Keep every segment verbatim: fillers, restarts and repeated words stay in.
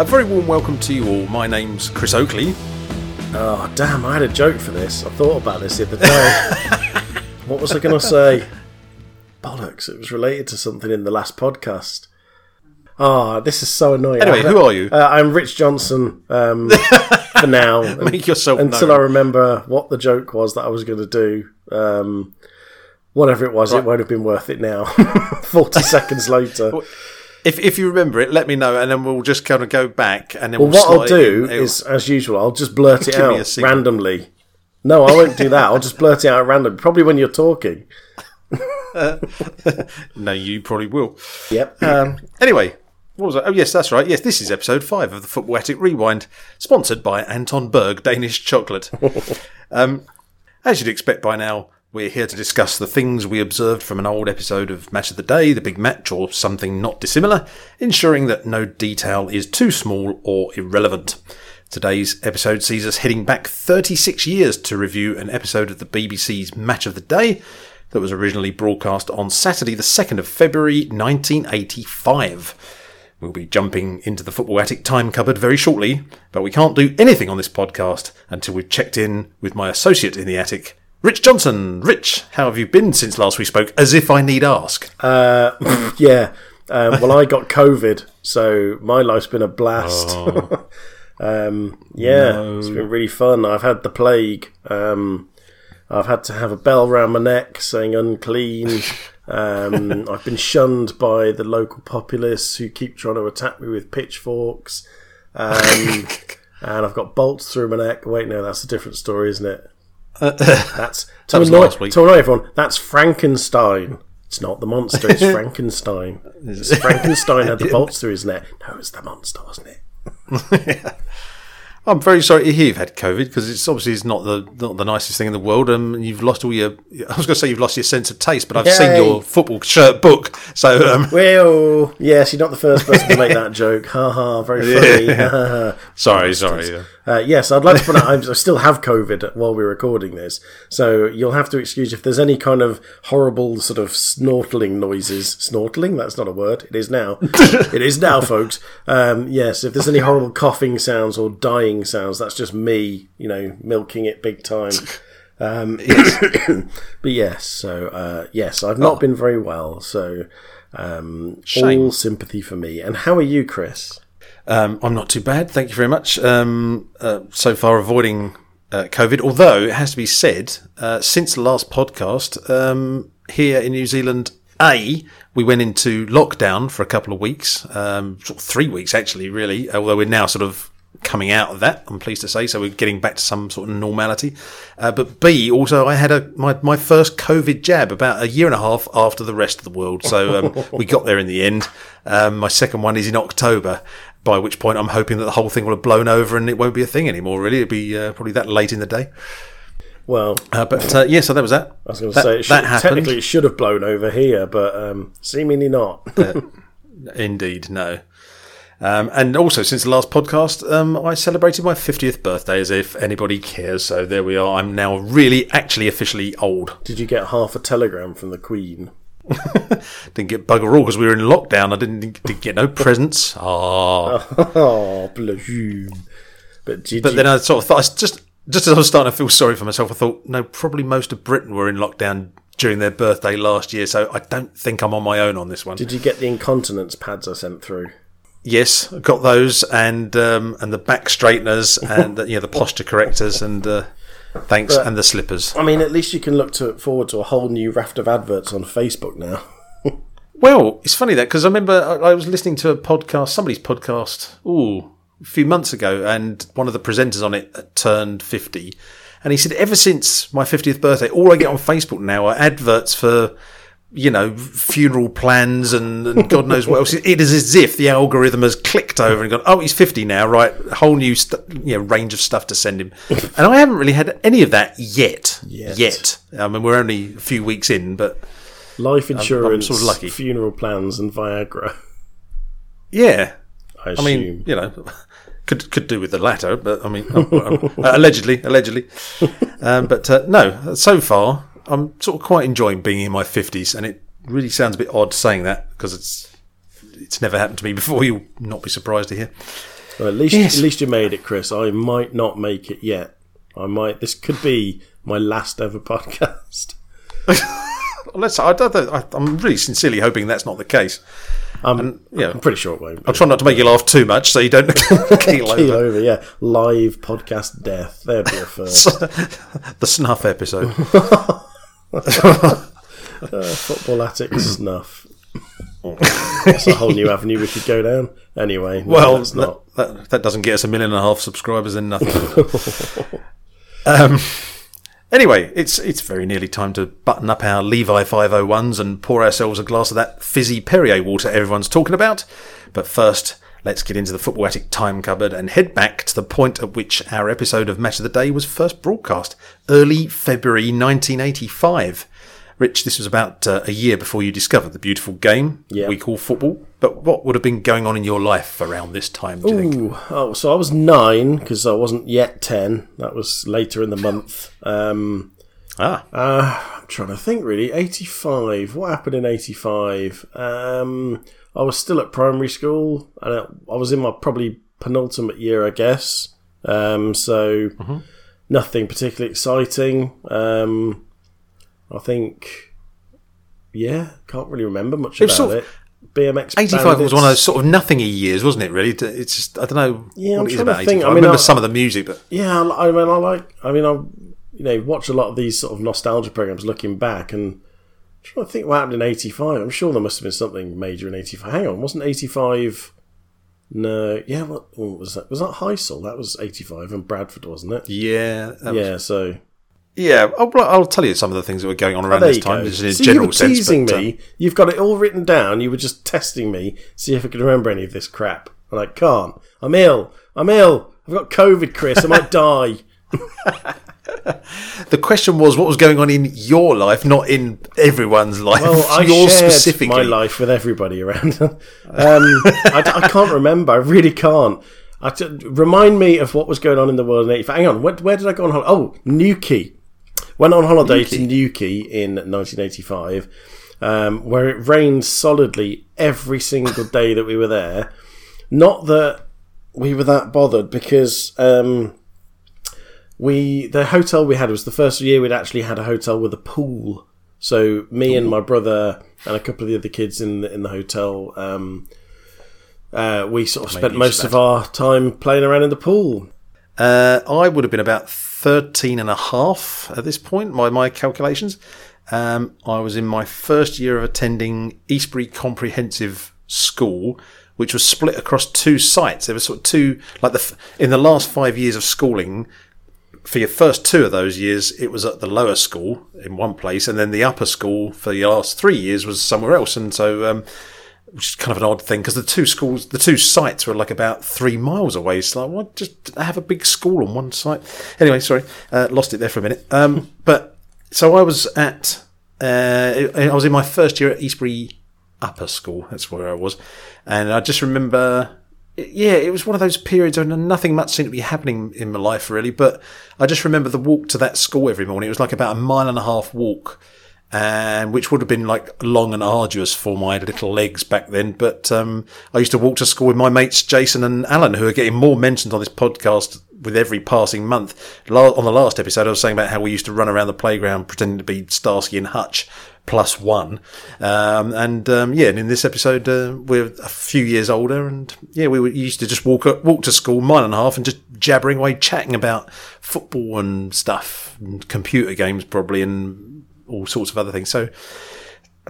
A very warm welcome to you all. My name's Chris Oakley. Oh, damn, I had a joke for this. I thought about this the other day. What was I going to say? Bollocks, it was related to something in the last podcast. Ah, oh, this is so annoying. Anyway, who are you? Uh, I'm Rich Johnson um, for now. Make and, yourself Until known. I remember what the joke was that I was going to do. Um, whatever it was, right. It won't have been worth it now. forty seconds later. If if you remember it, let me know, and then we'll just kind of go back. And then well, we'll what I'll do in. is, as usual, I'll just blurt it out randomly. No, I won't do that. I'll just blurt it out randomly, probably when you're talking. No, you probably will. Yep. Um, anyway. What was that? Oh, yes, that's right. Yes, this is episode five of the Football Attic Rewind, sponsored by Anton Berg Danish Chocolate. um, as you'd expect by now, we're here to discuss the things we observed from an old episode of Match of the Day, The Big Match, or something not dissimilar, ensuring that no detail is too small or irrelevant. Today's episode sees us heading back thirty-six years to review an episode of the B B C's Match of the Day that was originally broadcast on Saturday the second of February nineteen eighty-five. We'll be jumping into the Football Attic time cupboard very shortly, but we can't do anything on this podcast until we've checked in with my associate in the attic, Rich Johnson. Rich, how have you been since last we spoke? As if I need ask. Uh, yeah. Um, well, I got COVID, so my life's been a blast. Oh, um, yeah, no. It's been really fun. I've had the plague. Um, I've had to have a bell round my neck saying unclean. Um, I've been shunned by the local populace who keep trying to attack me with pitchforks. Um, and I've got bolts through my neck. Wait, no, that's a different story, isn't it? Uh, that's to, that annoy, to annoy everyone, that's Frankenstein. It's not the monster, it's Frankenstein. It's Frankenstein had the bolts through his neck. No, it's the monster, wasn't it? Yeah. I'm very sorry to hear you've had COVID, because it's obviously it's not the not the nicest thing in the world. Um, you've lost all your. I was going to say you've lost your sense of taste, but I've Yay. seen your football shirt book. So um. well, yes, you're not the first person to make that joke. Ha ha, very funny. Yeah. Ha, ha, ha. Sorry, sorry. Yeah. Uh, yes, I'd like to point out I still have COVID while we're recording this, so you'll have to excuse if there's any kind of horrible sort of snortling noises. Snortling? That's not a word. It is now. It is now, folks. Um, yes, if there's any horrible coughing sounds or dying sounds, that's just me, you know, milking it big time. Um, but yes, so uh, yes, I've not oh. been very well, so um, all sympathy for me. And how are you, Chris? Um, I'm not too bad, thank you very much. Um, uh, so far avoiding uh, COVID, although it has to be said, uh, since the last podcast, um, here in New Zealand, A, we went into lockdown for a couple of weeks, um, sort of three weeks actually, really, although we're now sort of coming out of that, I'm pleased to say, so we're getting back to some sort of normality. Uh, but B, also I had a my, my first COVID jab about a year and a half after the rest of the world, so um, we got there in the end. Um, my second one is in October, by which point I'm hoping that the whole thing will have blown over and it won't be a thing anymore, really. It'll be uh, probably that late in the day. Well, uh, but uh, yeah, so that was that. I was going to say, it should, that technically it should have blown over here, but um, seemingly not. uh, indeed, no. Um, and also, since the last podcast, um, I celebrated my fiftieth birthday, as if anybody cares. So there we are. I'm now really, actually, officially old. Did you get half a telegram from the Queen? Didn't get bugger all because we were in lockdown. I didn't, didn't get no presents. Ah, oh. oh, bless you. But, did but you- then I sort of thought, I just just as I was starting to feel sorry for myself, I thought, no, probably most of Britain were in lockdown during their birthday last year. So I don't think I'm on my own on this one. Did you get the incontinence pads I sent through? Yes, got those, and um, and the back straighteners, and the, you know, the posture correctors, and uh, thanks, but, and the slippers. I mean, at least you can look to, forward to a whole new raft of adverts on Facebook now. Well, it's funny that, because I remember I, I was listening to a podcast, somebody's podcast, ooh, a few months ago, and one of the presenters on it turned fifty, and he said, ever since my fiftieth birthday, all I get on Facebook now are adverts for, you know, funeral plans and, and God knows what else. It is as if the algorithm has clicked over and gone, oh, he's fifty now, right? Whole new st- you know, range of stuff to send him. And I haven't really had any of that yet. Yet. yet. I mean, we're only a few weeks in, but life insurance, I'm sort of lucky. Funeral plans and Viagra. Yeah. I, I mean, you know, could could do with the latter, but I mean, uh, allegedly, allegedly. Um, but uh, no, so far, I'm sort of quite enjoying being in my fifties, and it really sounds a bit odd saying that because it's it's never happened to me before. You'll not be surprised to hear. Well, at least, yes. at least you made it, Chris. I might not make it yet. I might. This could be my last ever podcast. Let's. I don't, I, I'm really sincerely hoping that's not the case. Um, and, yeah, I'm pretty sure it won't. I'll try not to make you laugh too much, so you don't keel over. over. Yeah, live podcast death. There'd be a first. The snuff episode. uh, football attic snuff. That's a whole new avenue we could go down. Anyway, no, well, that's not. That, that, that doesn't get us a million and a half subscribers and nothing. um. Anyway, it's it's very nearly time to button up our Levi five oh ones and pour ourselves a glass of that fizzy Perrier water everyone's talking about. But first, let's get into the Football Attic time cupboard and head back to the point at which our episode of Match of the Day was first broadcast, early February nineteen eighty-five. Rich, this was about uh, a year before you discovered the beautiful game yeah. we call football. But what would have been going on in your life around this time, do you Ooh. think? Oh, so I was nine, because I wasn't yet ten. That was later in the month. Um, ah. Uh, I'm trying to think, really. eighty-five. What happened in eighty-five? Um, I was still at primary school, and I was in my probably penultimate year, I guess. Um, so mm-hmm. nothing particularly exciting. Um I think, yeah, can't really remember much about it. Sort of, it. B M X eighty-five Bandits. Was one of those sort of nothingy years, wasn't it? Really, it's just I don't know. Yeah, what I'm it is about to think. I, mean, I remember I, some of the music, but yeah, I mean, I like. I mean, I you know watch a lot of these sort of nostalgia programs looking back and I'm trying to think what happened in eighty-five. I'm sure there must have been something major in eighty-five. Hang on, wasn't eighty-five? No, yeah, what, what was that? Was that Heysel? That was eighty-five and Bradford, wasn't it? Yeah, that yeah, was... so. Yeah, I'll, I'll tell you some of the things that were going on around oh, this time in a so general you were sense. Teasing but, me. Um, You've got it all written down. You were just testing me, see if I could remember any of this crap. And I can't. I'm ill. I'm ill. I've got COVID, Chris. I might die. The question was, what was going on in your life, not in everyone's life? Well, I Yours shared specifically. my life with everybody around. um, I, I can't remember. I really can't. I t- remind me of what was going on in the world in eighty-five. Hang on. Where, where did I go on holiday? Oh, Newquay. Went on holiday Newquay. to Newquay in nineteen eighty-five, um, where it rained solidly every single day that we were there. Not that we were that bothered, because um, we the hotel we had was the first year we'd actually had a hotel with a pool. So me Ooh. and my brother and a couple of the other kids in the, in the hotel, um, uh, we sort of Maybe spent most of our time playing around in the pool. Uh, I would have been about thirteen and a half at this point, by my calculations. Um, I was in my first year of attending Eastbury Comprehensive School, which was split across two sites. There were sort of two, like the in the last five years of schooling, for your first two of those years, it was at the lower school in one place, and then the upper school for the last three years was somewhere else. And so, um, which is kind of an odd thing, because the two schools, the two sites were like about three miles away. It's like, what? Just have a big school on one site. Anyway, sorry, uh, lost it there for a minute. Um, but so I was at, uh, I was in my first year at Eastbury Upper School. That's where I was. And I just remember, yeah, it was one of those periods when nothing much seemed to be happening in my life, really. But I just remember the walk to that school every morning. It was like about a mile and a half walk. And which would have been like long and arduous for my little legs back then. But um, I used to walk to school with my mates Jason and Alan, who are getting more mentions on this podcast with every passing month. La- on the last episode, I was saying about how we used to run around the playground pretending to be Starsky and Hutch plus one. Um, and um, yeah, and in this episode, uh, we're a few years older, and yeah, we, were, we used to just walk up, walk to school, mile and a half, and just jabbering away, chatting about football and stuff, and computer games probably, and all sorts of other things. So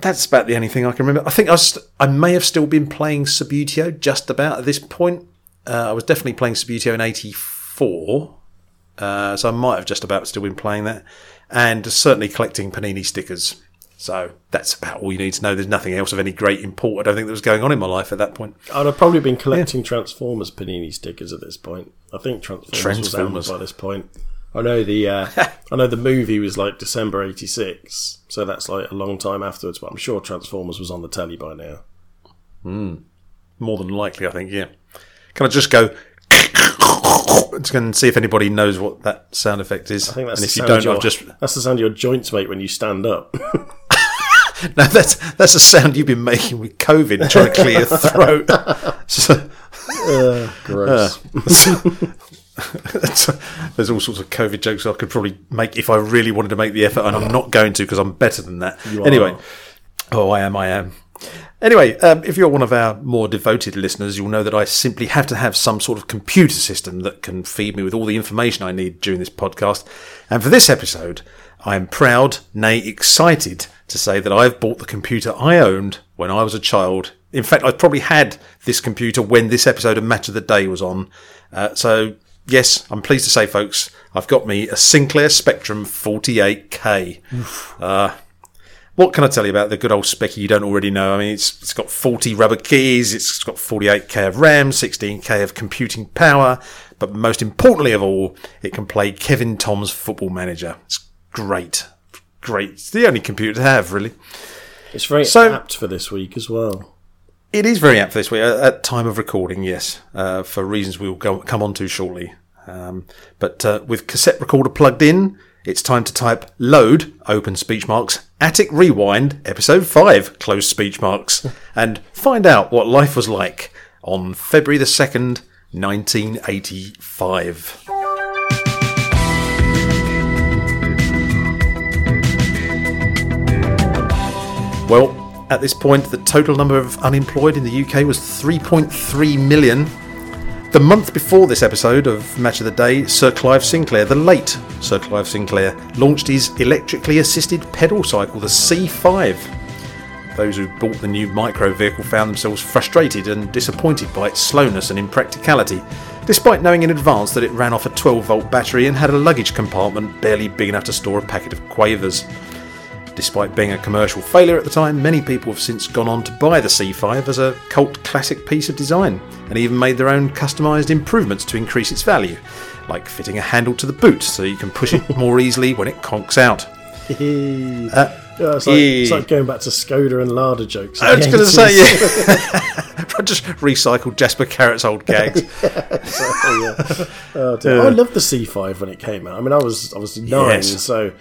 that's about the only thing I can remember. I think I, was, I may have still been playing Subutio just about at this point. Uh, I was definitely playing Subutio in eighty-four. Uh, so I might have just about still been playing that. And certainly collecting Panini stickers. So that's about all you need to know. There's nothing else of any great import, I don't think, that was going on in my life at that point. I'd have probably been collecting yeah. Transformers Panini stickers at this point. I think Transformers, Transformers. was out by this point. I know the uh, I know the movie was like December eighty-six, so that's like a long time afterwards. But I'm sure Transformers was on the telly by now. Mm. More than likely, I think. Yeah. Can I just go and see if anybody knows what that sound effect is? I think that's and if you don't, your, I've just that's the sound your joints make when you stand up. No, that's that's a sound you've been making with COVID, trying to clear your throat. So, Uh, gross. Uh, There's all sorts of COVID jokes I could probably make if I really wanted to make the effort, and I'm not going to because I'm better than that. You anyway, are. oh, I am, I am. Anyway, um, if you're one of our more devoted listeners, you'll know that I simply have to have some sort of computer system that can feed me with all the information I need during this podcast. And for this episode, I am proud, nay, excited to say that I've bought the computer I owned when I was a child. In fact, I probably had this computer when this episode of Match of the Day was on. Uh, so, yes, I'm pleased to say, folks, I've got me a Sinclair Spectrum forty-eight K. Uh, what can I tell you about the good old Specky you don't already know? I mean, it's it's got forty rubber keys, it's got forty-eight K of RAM, sixteen K of computing power, but most importantly of all, it can play Kevin Tom's Football Manager. It's great. Great. It's the only computer to have, really. It's very so, apt for this week as well. It is very apt for this week, at time of recording, yes, uh, for reasons we will go, come on to shortly. Um, but uh, with cassette recorder plugged in, it's time to type load, open speech marks, Attic Rewind, episode five, close speech marks, and find out what life was like on February the second, nineteen eighty-five. Well, at this point, the total number of unemployed in the U K was three point three million. The month before this episode of Match of the Day, Sir Clive Sinclair, the late Sir Clive Sinclair, launched his electrically assisted pedal cycle, the C five. Those who bought the new micro vehicle found themselves frustrated and disappointed by its slowness and impracticality, despite knowing in advance that it ran off a twelve volt battery and had a luggage compartment barely big enough to store a packet of quavers. Despite being a commercial failure at the time, many people have since gone on to buy the C five as a cult classic piece of design, and even made their own customised improvements to increase its value, like fitting a handle to the boot so you can push it more easily when it conks out. uh, yeah, it's, like, e- it's like going back to Skoda and Lada jokes. I was going to say, yeah. I just recycled Jasper Carrot's old gags. yeah, exactly, yeah. Oh, dear. Uh, I loved the C five when it came out. I mean, I was, I was nine, yes. so...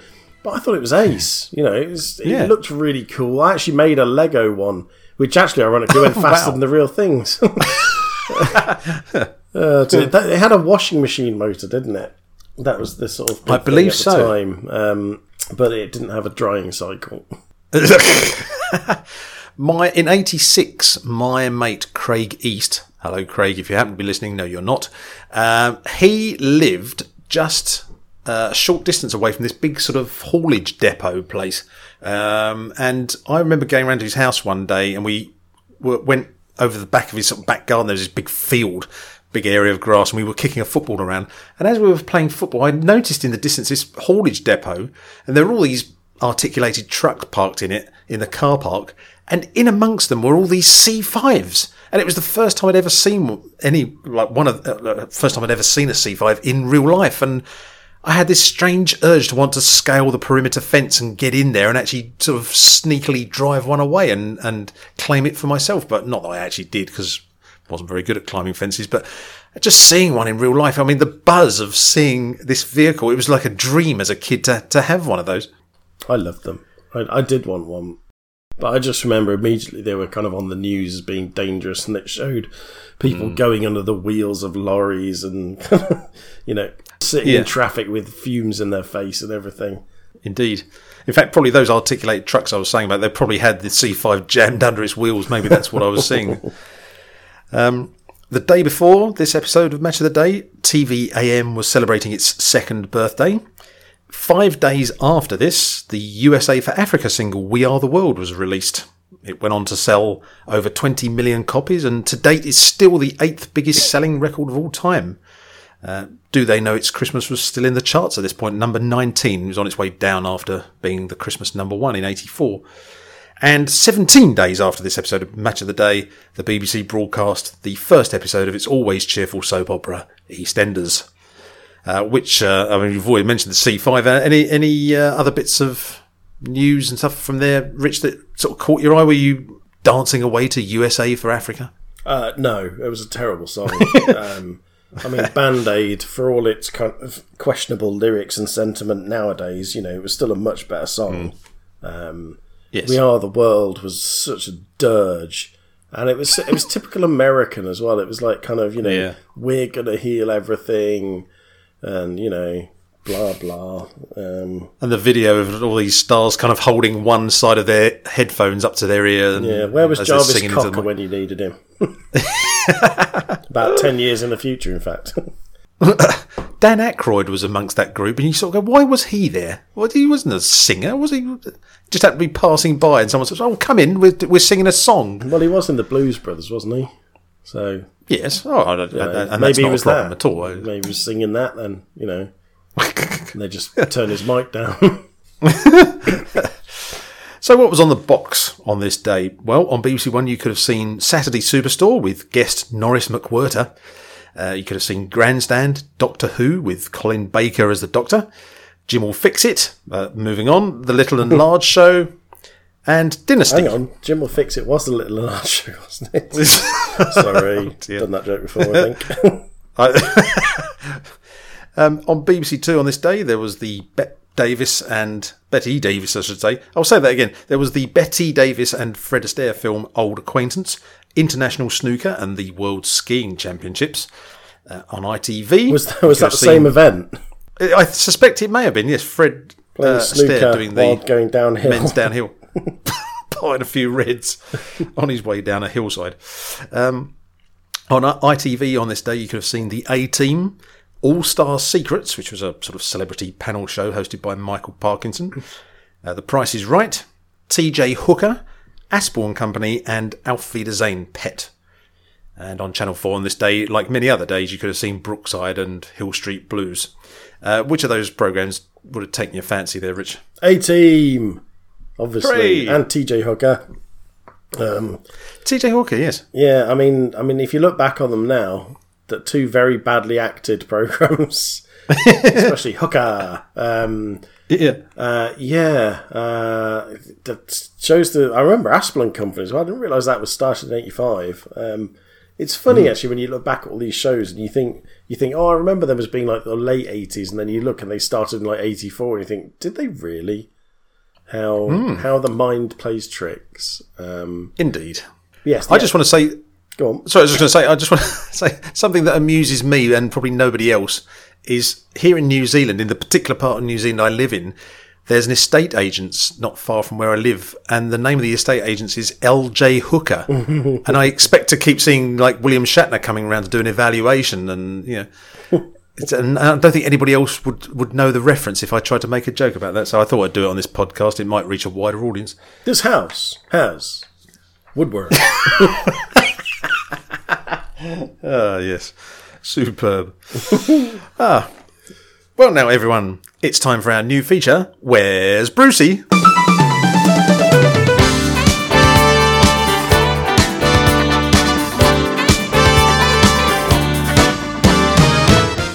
But I thought it was ace. You know, it, was, it yeah. looked really cool. I actually made a Lego one, which actually, ironically, went faster wow. than the real things. uh, dude, that, it had a washing machine motor, didn't it? That was the sort of big I believe at so. The time. Um, but it didn't have a drying cycle. my in eighty-six, my mate Craig East. Hello, Craig. If you happen to be listening, no, you're not. Um, he lived just. Uh, a short distance away from this big sort of haulage depot place. Um, and I remember going round to his house one day and we were, went over the back of his sort of back garden. There was this big field, big area of grass, and we were kicking a football around. And as we were playing football, I noticed in the distance this haulage depot, and there were all these articulated trucks parked in it, in the car park. And in amongst them were all these C fives. And it was the first time I'd ever seen any, like one of the uh, first time I'd ever seen a C five in real life. And I had this strange urge to want to scale the perimeter fence and get in there and actually sort of sneakily drive one away and, and claim it for myself. But not that I actually did, because I wasn't very good at climbing fences. But just seeing one in real life, I mean, the buzz of seeing this vehicle, it was like a dream as a kid to, to have one of those. I loved them. I, I did want one. But I just remember immediately they were kind of on the news as being dangerous, and it showed people mm. going under the wheels of lorries and, you know, sitting yeah. in traffic with fumes in their face and everything. Indeed. In fact, probably those articulated trucks I was saying about, they probably had the C five jammed under its wheels. Maybe that's what I was seeing. Um, the day before this episode of Match of the Day, T V A M was celebrating its second birthday. Five days after this, the U S A for Africa single We Are the World was released. It went on to sell over twenty million copies, and to date is still the eighth biggest selling record of all time. Uh, Do They Know It's Christmas was still in the charts at this point. Number nineteen was on its way down after being the Christmas number one in eighty-four. And seventeen days after this episode of Match of the Day, the B B C broadcast the first episode of its always cheerful soap opera, EastEnders. Uh, which, uh, I mean, you've already mentioned the C five. Uh, any any uh, other bits of news and stuff from there, Rich, that sort of caught your eye? Were you dancing away to U S A for Africa? Uh, no, it was a terrible song. um, I mean, Band-Aid, for all its kind of questionable lyrics and sentiment nowadays, you know, it was still a much better song. Mm. Um, yes. We Are the World was such a dirge. And it was it was typical American as well. It was like kind of, you know, yeah. we're gonna heal everything, and you know, blah blah. Um, and the video of all these stars kind of holding one side of their headphones up to their ear. And, yeah, where was Jarvis Cocker when you needed him? About ten years in the future, in fact. Dan Aykroyd was amongst that group, and you sort of go, why was he there? Well, he wasn't a singer, was he? Just had to be passing by, and someone says, oh, come in, we're, we're singing a song. Well, he was in the Blues Brothers, wasn't he? So yes, oh, I don't, you know, and maybe that's not he was a problem that. At all. Maybe he was singing that, then, you know. And they just turn his mic down. So what was on the box on this day? Well, on B B C One, you could have seen Saturday Superstore with guest Norris McWhirter. Uh, you could have seen Grandstand, Doctor Who with Colin Baker as the Doctor, Jim Will Fix It, uh, moving on, The Little and Large Show, and Dynasty. Hang on, Jim Will Fix It was The Little and Large Show, wasn't it? Sorry, oh, done that joke before, I think. I, um, on B B C Two on this day, there was the Bet Davis and Betty Davis, I should say. I'll say that again. There was the Betty Davis and Fred Astaire film Old Acquaintance, International Snooker and the World Skiing Championships uh, on I T V. Was that, was that the seen, same event? I suspect it may have been, yes. Fred uh, Astaire doing the going downhill. men's downhill. Buying a few reds on his way down a hillside. Um, on I T V on this day, you could have seen the A-Team, All-Star Secrets, which was a sort of celebrity panel show hosted by Michael Parkinson, uh, The Price is Right, T J Hooker, Asporn Company, and Auf Wiedersehen Pet. And on Channel four on this day, like many other days, you could have seen Brookside and Hill Street Blues. Uh, which of those programmes would have taken your fancy there, Rich? A-Team, obviously. Hooray! And T J Hooker. Um, T J Hooker, yes. Yeah, I mean, I mean, if you look back on them now, the two very badly acted programmes, especially Hooker. Um, yeah, uh, yeah. Uh, that shows the. I remember Asplen Company as well. I didn't realise that was started in eighty-five. Um, it's funny mm. actually when you look back at all these shows and you think you think, oh, I remember them as being like the late eighties, and then you look and they started in like eighty-four, and you think, did they really? How mm. how the mind plays tricks. Um, Indeed. Yes. I yeah. just want to say. Go on. Sorry, I was just going to say. I just want to say something that amuses me and probably nobody else. Is here in New Zealand, in the particular part of New Zealand I live in, there's an estate agents not far from where I live, and the name of the estate agents is L J Hooker. And I expect to keep seeing like William Shatner coming around to do an evaluation, and you know, it's, and I don't think anybody else would, would know the reference if I tried to make a joke about that. So I thought I'd do it on this podcast. It might reach a wider audience. This house has woodwork. Ah, yes. Superb. ah, well, now, everyone, it's time for our new feature, Where's Brucey?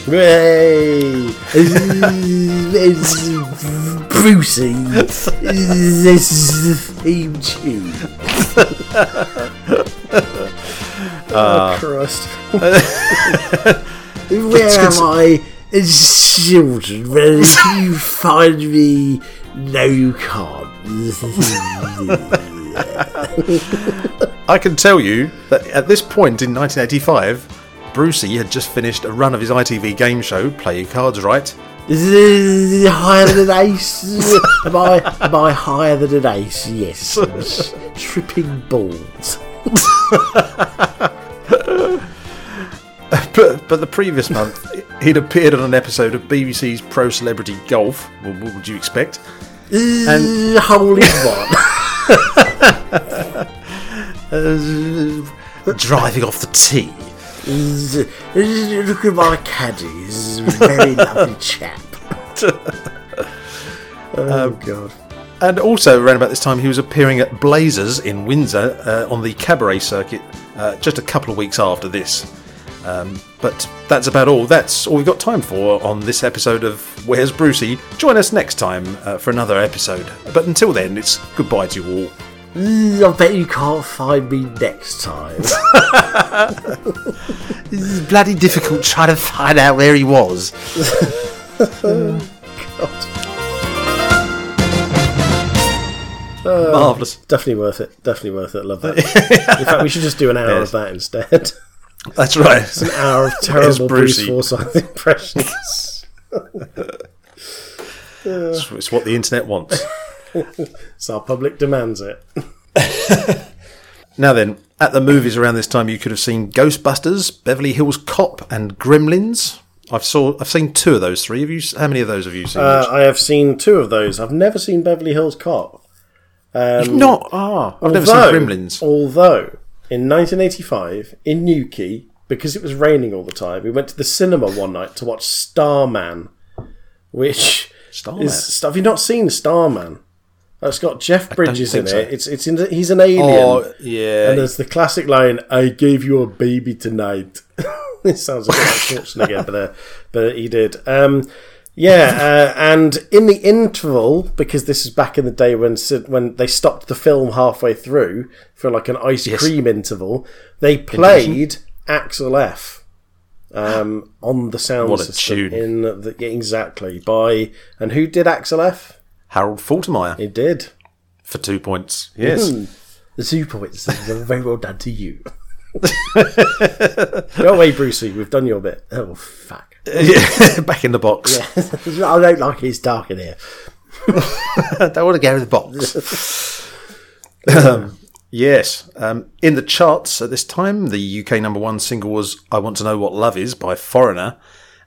Hooray! Brucey, this is the theme tune. Oh, Christ. Where am I as children? Well, if you find me, no, you can't. I can tell you that at this point in nineteen eighty-five, Brucey had just finished a run of his I T V game show, Play Your Cards Right. Is it higher than an ace? Am I, am I higher than an ace? Yes. Tripping balls. But, but the previous month, he'd appeared on an episode of B B C's Pro Celebrity Golf. Well, what would you expect? And holy what? Driving off the tee. Look at my caddy. He's a very lovely chap. Oh, um, God. And also, around about this time, he was appearing at Blazers in Windsor uh, on the cabaret circuit uh, just a couple of weeks after this. Um, but that's about all. That's all we've got time for on this episode of Where's Brucey? Join us next time uh, for another episode. But until then, it's goodbye to you all. I bet you can't find me next time. It's bloody difficult trying to find out where he was. Oh, God. Uh, Marvellous. Definitely worth it. Definitely worth it. Love that. In fact, we should just do an hour yes. of that instead. That's right. It's an hour of terrible Bruce Forsyth impressions. It's, it's what the internet wants. It's our public demands it. Now then, at the movies around this time, you could have seen Ghostbusters, Beverly Hills Cop, and Gremlins. I've saw I've seen two of those three. Have you? How many of those have you seen? Uh, I have seen two of those. I've never seen Beverly Hills Cop. Um, You've not? Ah, I've although, never seen Gremlins. Although, in nineteen eighty-five, in Newquay, because it was raining all the time, we went to the cinema one night to watch Starman, which Starman. Is... Have you not seen Starman? Oh, it's got Jeff Bridges in it. So. It's it's in, he's an alien. Oh, yeah. And there's the classic line, "I gave you a baby tonight." It sounds a bit like Schwarzenegger, but, uh, but he did. Um, yeah, uh, and in the interval, because this is back in the day when when they stopped the film halfway through for like an ice yes. cream interval, they played Axel F um, on the sound what system. What a tune. In the, exactly. By, and who did Axel F? Harold Faltermeyer. He did. For two points. Yes. Mm. The two points. Very well done to you. Go away, Brucey. We've done your bit. Oh, fuck. Yeah, back in the box. Yeah. I don't like it. It's dark in here. I don't want to go in the box. um, yes. Um, in the charts at this time, the U K number one single was I Want to Know What Love Is by Foreigner.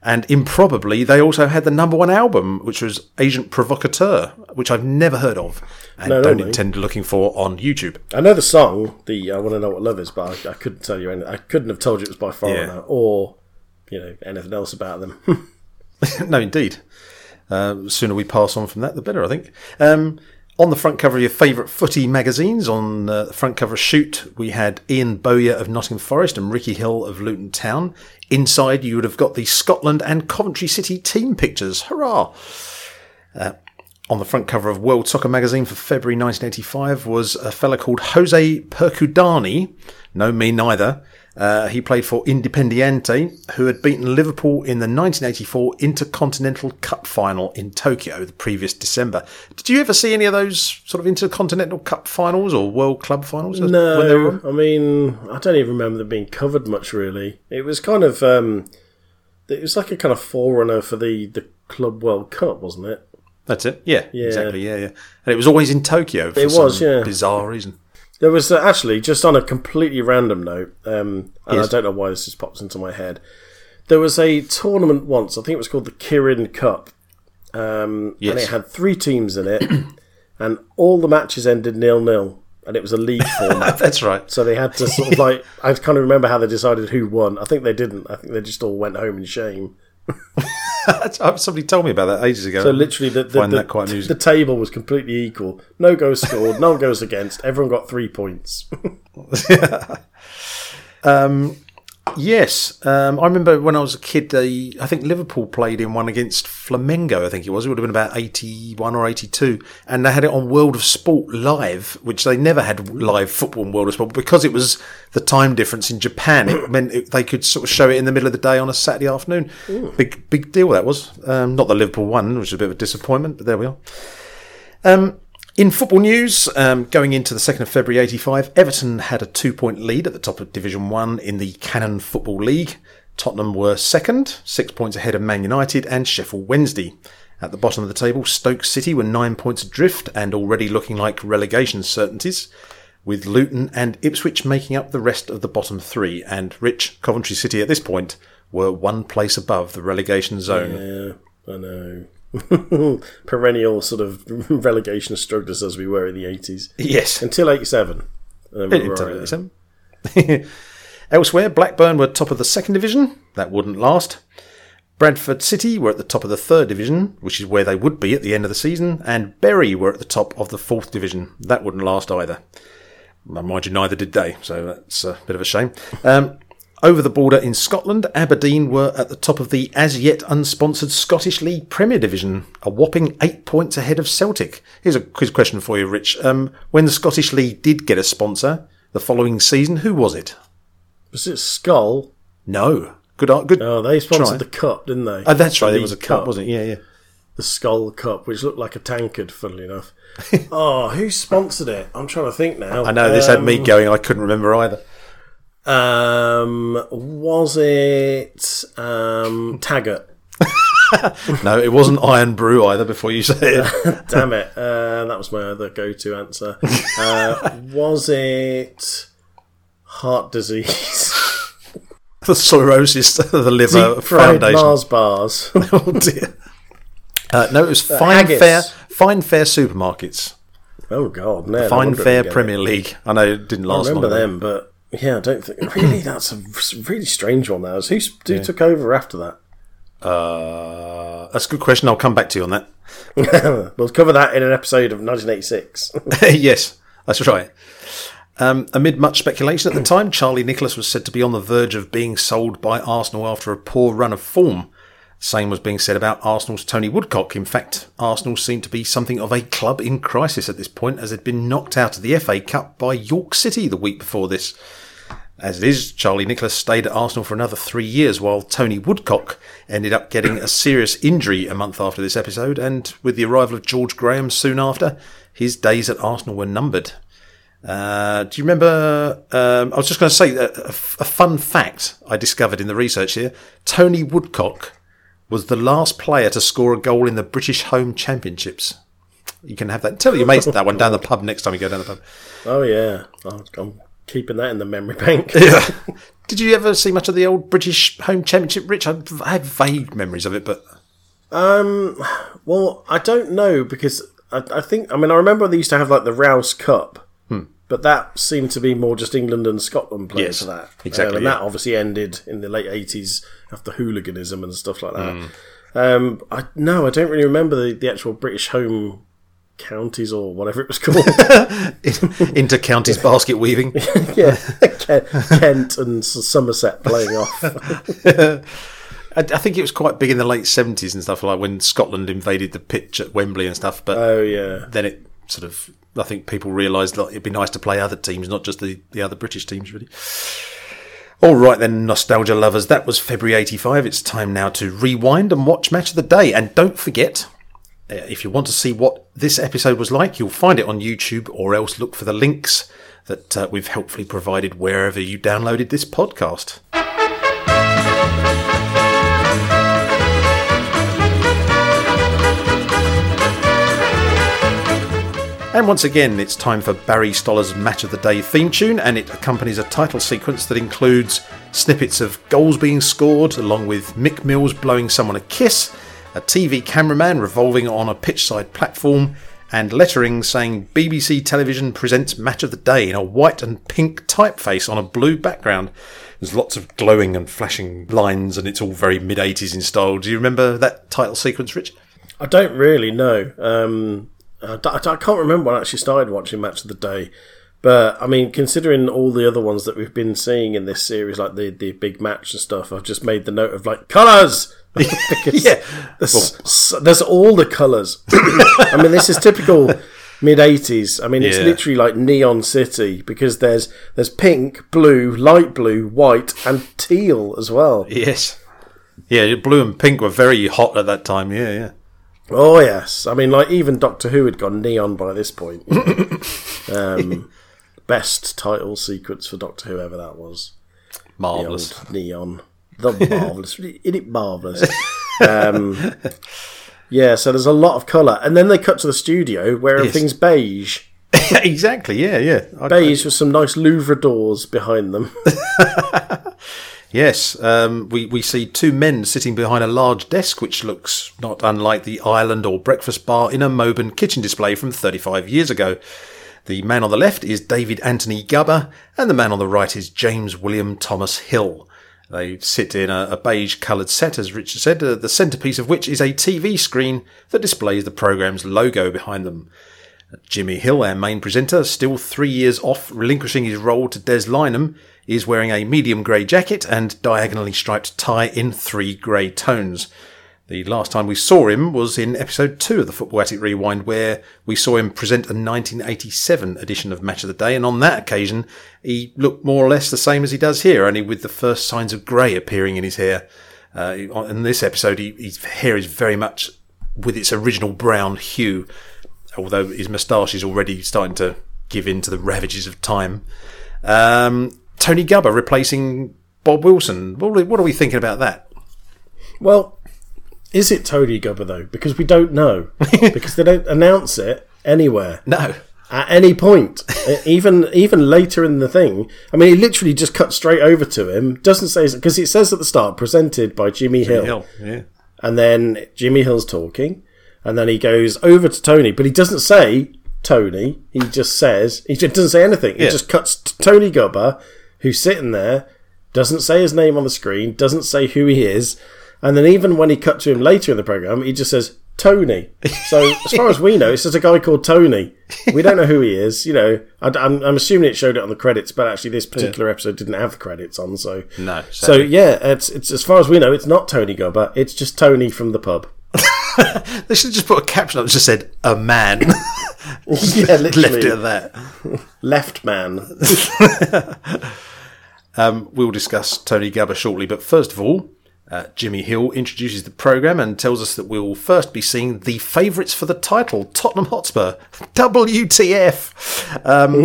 And improbably, they also had the number one album, which was Agent Provocateur, which I've never heard of and no, don't no, intend no. looking for on YouTube. I know the song, the I Want to Know What Love Is, but I, I couldn't tell you anything. I couldn't have told you it was by Foreigner yeah. or, you know, anything else about them. No, indeed. Uh, the sooner we pass on from that, the better, I think. Um, on the front cover of your favourite footy magazines, on uh, the front cover of Shoot, we had Ian Bowyer of Nottingham Forest and Ricky Hill of Luton Town. Inside, you would have got the Scotland and Coventry City team pictures. Hurrah! Uh, on the front cover of World Soccer Magazine for February nineteen eighty-five was a fella called Jose Percudani. No, me neither. Uh, he played for Independiente, who had beaten Liverpool in the nineteen eighty-four Intercontinental Cup final in Tokyo the previous December. Did you ever see any of those sort of Intercontinental Cup finals or World Club finals? No, when they were on? I mean, I don't even remember them being covered much, really. It was kind of, um, it was like a kind of forerunner for the, the Club World Cup, wasn't it? That's it, yeah, yeah. exactly, yeah, yeah. And it was always in Tokyo for it was, some yeah. bizarre reason. There was uh, actually, just on a completely random note, um, and yes. I don't know why this just pops into my head, there was a tournament once, I think it was called the Kirin Cup, um, yes. and it had three teams in it, and all the matches ended nil-nil, and it was a league format. That's right. So they had to sort of like, I can't remember how they decided who won. I think they didn't. I think they just all went home in shame. Somebody told me about that ages ago. So literally the, the, the, the table was completely equal. No goals scored, no goals against. Everyone got three points. yeah. Um, yes. Um, I remember when I was a kid, they, I think Liverpool played in one against Flamengo, I think it was. It would have been about eighty-one or eighty-two. And they had it on World of Sport Live, which they never had live football in World of Sport. But because it was the time difference in Japan, it meant it, they could sort of show it in the middle of the day on a Saturday afternoon. Ooh. Big big deal that was. Um, not the Liverpool one, which was a bit of a disappointment, but there we are. Um In football news, um, going into the second of February eighty-five, Everton had a two-point lead at the top of Division one in the Canon Football League. Tottenham were second, six points ahead of Man United and Sheffield Wednesday. At the bottom of the table, Stoke City were nine points adrift and already looking like relegation certainties, with Luton and Ipswich making up the rest of the bottom three. And Rich, Coventry City at this point were one place above the relegation zone. Yeah, I know. Perennial sort of relegation strugglers as we were in the eighties. Yes. Until eighty-seven. Um, Until right eighty-seven. Elsewhere, Blackburn were top of the second division. That wouldn't last. Bradford City were at the top of the third division, which is where they would be at the end of the season. And Bury were at the top of the fourth division. That wouldn't last either. Mind you, neither did they. So that's a bit of a shame. Um Over the border in Scotland, Aberdeen were at the top of the as-yet-unsponsored Scottish League Premier Division, a whopping eight points ahead of Celtic. Here's a quiz question for you, Rich. Um, when the Scottish League did get a sponsor the following season, who was it? Was it Skull? No. Good, good. Oh, they sponsored try. the Cup, didn't they? Oh, that's right. It was a cup, cup, wasn't it? Yeah, yeah. the Skull Cup, which looked like a tankard, funnily enough. Oh, who sponsored it? I'm trying to think now. I know, this um, had me going. I couldn't remember either. Um, was it um, Taggart? No, it wasn't Iron Brew either, before you say it. Damn it. Uh, that was my other go-to answer. Uh, was it heart disease? The cirrhosis of the liver. Deep fried foundation. Mars bars. Oh, dear. Uh, no, it was uh, Fine Haggis. Fare Fine Fare Supermarkets. Oh, God. No, Fine Fare Premier League. I know it didn't last long. I remember long them, though. But yeah, I don't think... Really, that's a really strange one, though. Who, who yeah. took over after that? Uh, that's a good question. I'll come back to you on that. We'll cover that in an episode of nineteen eighty-six. Yes, that's right. Um, amid much speculation at the time, Charlie Nicholas was said to be on the verge of being sold by Arsenal after a poor run of form. Same was being said about Arsenal's Tony Woodcock. In fact, Arsenal seemed to be something of a club in crisis at this point, as they'd been knocked out of the F A Cup by York City the week before this. As it is, Charlie Nicholas stayed at Arsenal for another three years, while Tony Woodcock ended up getting a serious injury a month after this episode, and with the arrival of George Graham soon after, his days at Arsenal were numbered. Uh, do you remember, um, I was just going to say, a, a, a fun fact I discovered in the research here, Tony Woodcock was the last player to score a goal in the British Home Championships. You can have that, tell your mates that one down the pub next time you go down the pub. Oh yeah, oh, I'm keeping that in the memory bank. Yeah. Did you ever see much of the old British Home Championship, Rich? I, I had vague memories of it, but... Um, well, I don't know, because I, I think, I mean, I remember they used to have like the Rouse Cup, hmm. but that seemed to be more just England and Scotland playing yes, for that. Exactly. Um, and yeah. that obviously ended in the late eighties after hooliganism and stuff like that. Mm. Um, I no, I don't really remember the, the actual British Home Counties or whatever it was called. Inter counties basket weaving. Yeah, Kent and Somerset playing off. I think it was quite big in the late seventies and stuff, like when Scotland invaded the pitch at Wembley and stuff. But oh yeah, then it sort of, I think people realised that it'd be nice to play other teams, not just the, the other British teams, really. All right then, nostalgia lovers, that was February eighty-five. It's time now to rewind and watch Match of the Day, and don't forget, if you want to see what this episode was like, you'll find it on YouTube, or else look for the links that uh, we've helpfully provided wherever you downloaded this podcast. And once again, it's time for Barry Stoller's Match of the Day theme tune, and it accompanies a title sequence that includes snippets of goals being scored, along with Mick Mills blowing someone a kiss, a T V cameraman revolving on a pitchside platform, and lettering saying B B C Television presents Match of the Day in a white and pink typeface on a blue background. There's lots of glowing and flashing lines, and it's all very mid-eighties in style. Do you remember that title sequence, Rich? I don't really know. Um, I, I can't remember when I actually started watching Match of the Day. But, I mean, considering all the other ones that we've been seeing in this series, like the, the Big Match and stuff, I've just made the note of, like, colours! Yeah. There's, well, so, there's all the colours. I mean, this is typical mid-eighties. I mean, it's yeah. literally like Neon City, because there's there's pink, blue, light blue, white, and teal as well. Yes. Yeah, blue and pink were very hot at that time, yeah, yeah. Oh, yes. I mean, like, even Doctor Who had gone neon by this point. um... Best title sequence for Doctor Who ever that was. Marvellous. The old neon. The marvellous. Isn't it marvellous? Um, yeah, so there's a lot of colour. And then they cut to the studio where everything's yes. beige. Exactly, yeah, yeah. I beige with some nice Louvre doors behind them. Yes, um, we, we see two men sitting behind a large desk, which looks not unlike the island or breakfast bar in a Mobin kitchen display from thirty-five years ago. The man on the left is David Anthony Gubber, and the man on the right is James William Thomas Hill. They sit in a, a beige-coloured set, as Richard said, uh, the centrepiece of which is a T V screen that displays the programme's logo behind them. Jimmy Hill, our main presenter, still three years off relinquishing his role to Des Lynam, is wearing a medium grey jacket and diagonally striped tie in three grey tones. The last time we saw him was in episode two of the Football Attic Rewind, where we saw him present a nineteen eighty-seven edition of Match of the Day, and on that occasion he looked more or less the same as he does here, only with the first signs of grey appearing in his hair. Uh, in this episode, he, his hair is very much with its original brown hue, although his moustache is already starting to give in to the ravages of time. Um, Tony Gubber replacing Bob Wilson. What are, what are we thinking about that? Well, is it Tony Gubber, though? Because we don't know. Because they don't announce it anywhere. No. At any point. even even later in the thing. I mean, he literally just cuts straight over to him. Doesn't say... Because it says at the start, presented by Jimmy, Jimmy Hill. Hill. Yeah. And then Jimmy Hill's talking. And then he goes over to Tony. But he doesn't say... Tony, he just says, he just doesn't say anything. It yeah. just cuts to Tony Gubber, who's sitting there, doesn't say his name on the screen, doesn't say who he is, and then even when he cut to him later in the programme, he just says, Tony. So as far as we know, it's just a guy called Tony. We don't know who he is. You know, I, I'm, I'm assuming it showed it on the credits, but actually this particular yeah. episode didn't have the credits on, so. No. Sadly. So yeah, it's, it's as far as we know, it's not Tony Gubber, it's just Tony from the pub. They should have just put a caption up that just said, a man. Yeah, literally. Left it at that. Left man. um, we'll discuss Tony Gubber shortly, but first of all, uh, Jimmy Hill introduces the programme and tells us that we'll first be seeing the favourites for the title, Tottenham Hotspur. W T F! Um,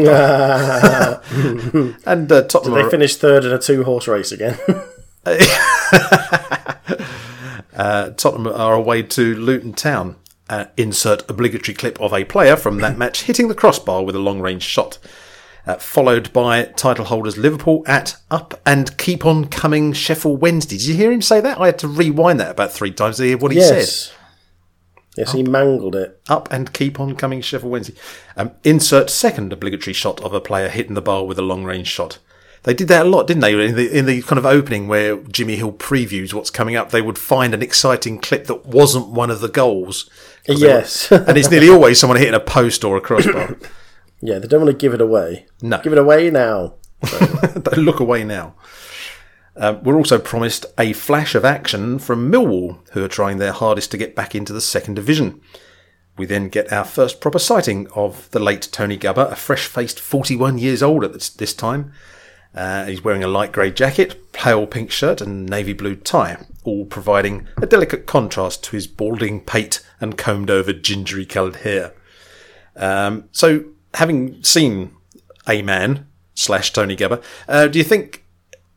and uh, Tottenham. Did they finish third in a two-horse race again? Uh, Tottenham are away to Luton Town. Uh, insert obligatory clip of a player from that match hitting the crossbar with a long-range shot. Uh, followed by title holders Liverpool at up and keep on coming Sheffield Wednesday. Did you hear him say that? I had to rewind that about three times to hear what he yes. said. Yes, up, he mangled it. Up and keep on coming Sheffield Wednesday. Um, insert second obligatory shot of a player hitting the bar with a long-range shot. They did that a lot, didn't they? In the, in the kind of opening where Jimmy Hill previews what's coming up, they would find an exciting clip that wasn't one of the goals. Yes. Were, and it's nearly always someone hitting a post or a crossbar. Yeah, they don't want to give it away. No. Give it away now. Don't look away now. Uh, we're also promised a flash of action from Millwall, who are trying their hardest to get back into the second division. We then get our first proper sighting of the late Tony Gubber, a fresh-faced forty-one years old at this, this time. Uh, he's wearing a light grey jacket, pale pink shirt and navy blue tie, all providing a delicate contrast to his balding pate and combed over gingery coloured hair. Um, so, having seen a man slash Tony Gubber, uh, do you think,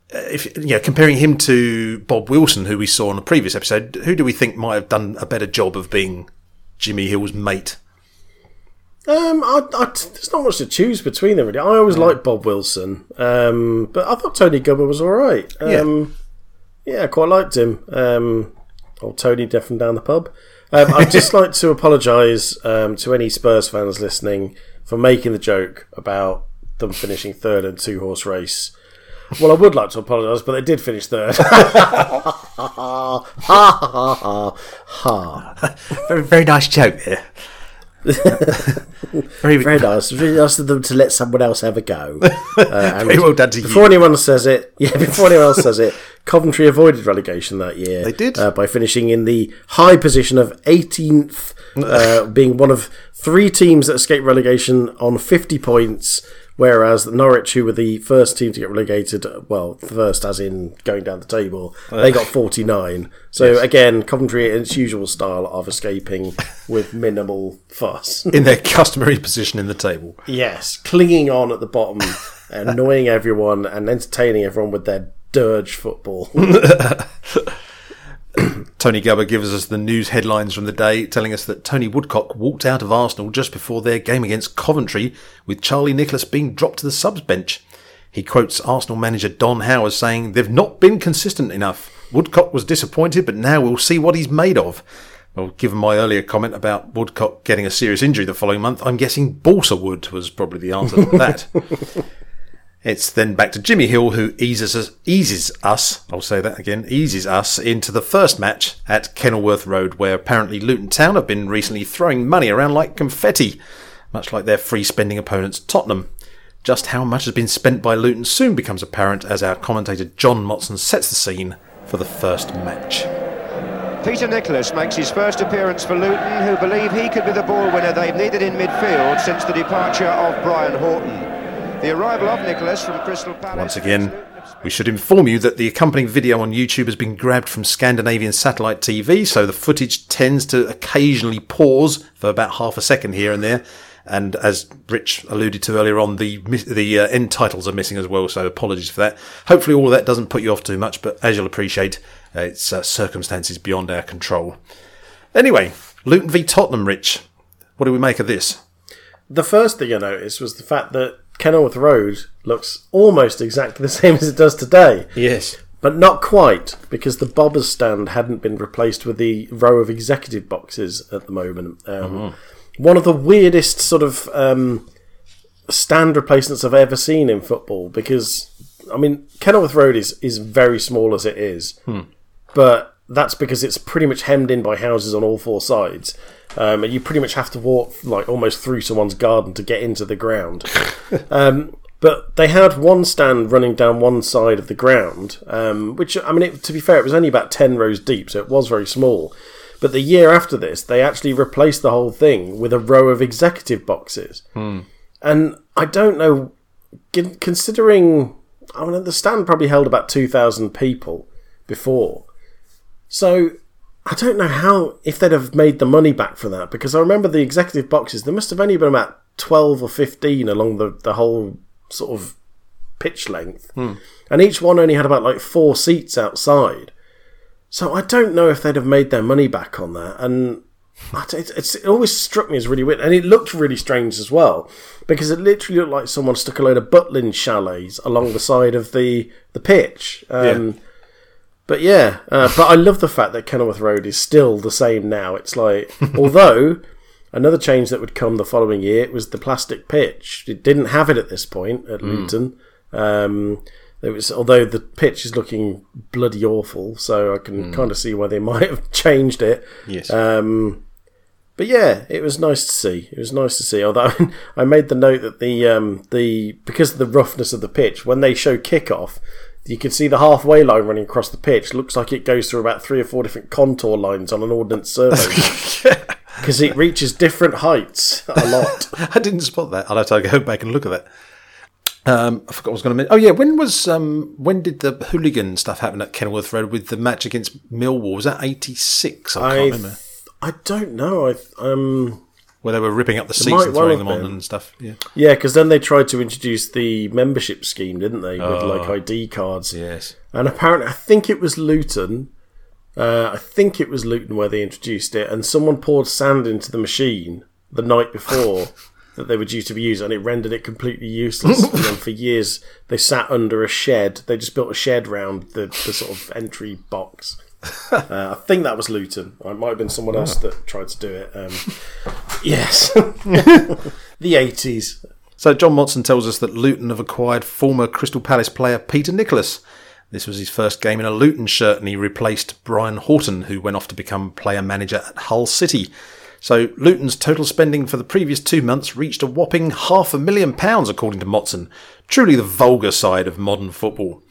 if you know, comparing him to Bob Wilson, who we saw on a previous episode, who do we think might have done a better job of being Jimmy Hill's mate? Um, I, I, there's not much to choose between them, really. I always yeah. liked Bob Wilson, um, but I thought Tony Gubber was all right. Um, yeah. yeah, I quite liked him. Um, old Tony deaf and down the pub. Um, I'd just like to apologise um, to any Spurs fans listening for making the joke about them finishing third in a two-horse race. Well, I would like to apologise, but they did finish third. Ha, ha, ha, ha. Very, very nice joke there. very, very nice. Very nice of them to let someone else have a go. Uh, very well done to before you. anyone says it, yeah. Before anyone else says it, Coventry avoided relegation that year. They did uh, by finishing in the high position of eighteenth, uh, being one of three teams that escaped relegation on fifty points. Whereas Norwich, who were the first team to get relegated, well, first as in going down the table, they got forty-nine. So yes. again, Coventry in its usual style of escaping with minimal fuss. In their customary position in the table. Yes, clinging on at the bottom, annoying everyone and entertaining everyone with their dirge football. Tony Gubber gives us the news headlines from the day, telling us that Tony Woodcock walked out of Arsenal just before their game against Coventry, with Charlie Nicholas being dropped to the subs bench. He quotes Arsenal manager Don Howe as saying, "They've not been consistent enough. Woodcock was disappointed, but now we'll see what he's made of." Well, given my earlier comment about Woodcock getting a serious injury the following month, I'm guessing balsa wood was probably the answer to that. It's then back to Jimmy Hill, who eases us, eases us, I'll say that again, eases us into the first match at Kenilworth Road, where apparently Luton Town have been recently throwing money around like confetti, much like their free-spending opponents Tottenham. Just how much has been spent by Luton soon becomes apparent as our commentator John Motson sets the scene for the first match. Peter Nicholas makes his first appearance for Luton, who believe he could be the ball winner they've needed in midfield since the departure of Brian Horton. The arrival of Nicholas from Crystal Palace. Once again, We should inform you that the accompanying video on YouTube has been grabbed from Scandinavian satellite T V, so the footage tends to occasionally pause for about half a second here and there. And as Rich alluded to earlier on, the the uh, end titles are missing as well, so apologies for that. Hopefully all of that doesn't put you off too much, but as you'll appreciate, uh, it's uh, circumstances beyond our control. Anyway, Luton v Tottenham, Rich. What do we make of this? The first thing I noticed was the fact that Kenilworth Road looks almost exactly the same as it does today. Yes. But not quite, because the bobbers stand hadn't been replaced with the row of executive boxes at the moment. Um, mm-hmm. One of the weirdest sort of um, stand replacements I've ever seen in football, because, I mean, Kenilworth Road is, is very small as it is, hmm. but that's because it's pretty much hemmed in by houses on all four sides. Um, and you pretty much have to walk like almost through someone's garden to get into the ground. um, but they had one stand running down one side of the ground, um, which, I mean, it, to be fair, it was only about ten rows deep, so it was very small. But the year after this, they actually replaced the whole thing with a row of executive boxes. Hmm. And I don't know, considering, I mean, the stand probably held about two thousand people before. So I don't know how, if they'd have made the money back for that, because I remember the executive boxes, there must have only been about twelve or fifteen along the, the whole sort of pitch length. Hmm. And each one only had about like four seats outside. So I don't know if they'd have made their money back on that. And it, it's, it always struck me as really weird. And it looked really strange as well, because it literally looked like someone stuck a load of Butlin chalets along the side of the, the pitch. Um, yeah. But yeah, uh, but I love the fact that Kenilworth Road is still the same now. It's like, although another change that would come the following year was the plastic pitch. It didn't have it at this point at mm. Luton. Um, it was, although the pitch is looking bloody awful, so I can mm. kind of see why they might have changed it. Yes. Um, but yeah, it was nice to see. It was nice to see. Although I made the note that the um, the because of the roughness of the pitch, when they show kickoff, you can see the halfway line running across the pitch. Looks like it goes through about three or four different contour lines on an Ordnance Survey. Because it reaches different heights a lot. I didn't spot that. I'll have to go back and look at that. Um, I forgot what I was going to mention. Oh, yeah. When was um, when did the hooligan stuff happen at Kenilworth Road with the match against Millwall? Was that eighty-six? I can't I, remember. I don't know. I um. Where they were ripping up the seats and throwing them on and stuff. Yeah, yeah, because then they tried to introduce the membership scheme, didn't they? With oh, like I D cards. Yes. And apparently, I think it was Luton. Uh, I think it was Luton where they introduced it, and someone poured sand into the machine the night before that they were due to be used, and it rendered it completely useless. And then for years, they sat under a shed. They just built a shed round the, the sort of entry box. Uh, I think that was Luton. It might have been someone else that tried to do it. Um, yes. The eighties. So John Motson tells us that Luton have acquired former Crystal Palace player Peter Nicholas. This was his first game in a Luton shirt, and he replaced Brian Horton, who went off to become player manager at Hull City. So Luton's total spending for the previous two months reached a whopping half a million pounds, according to Motson. Truly the vulgar side of modern football.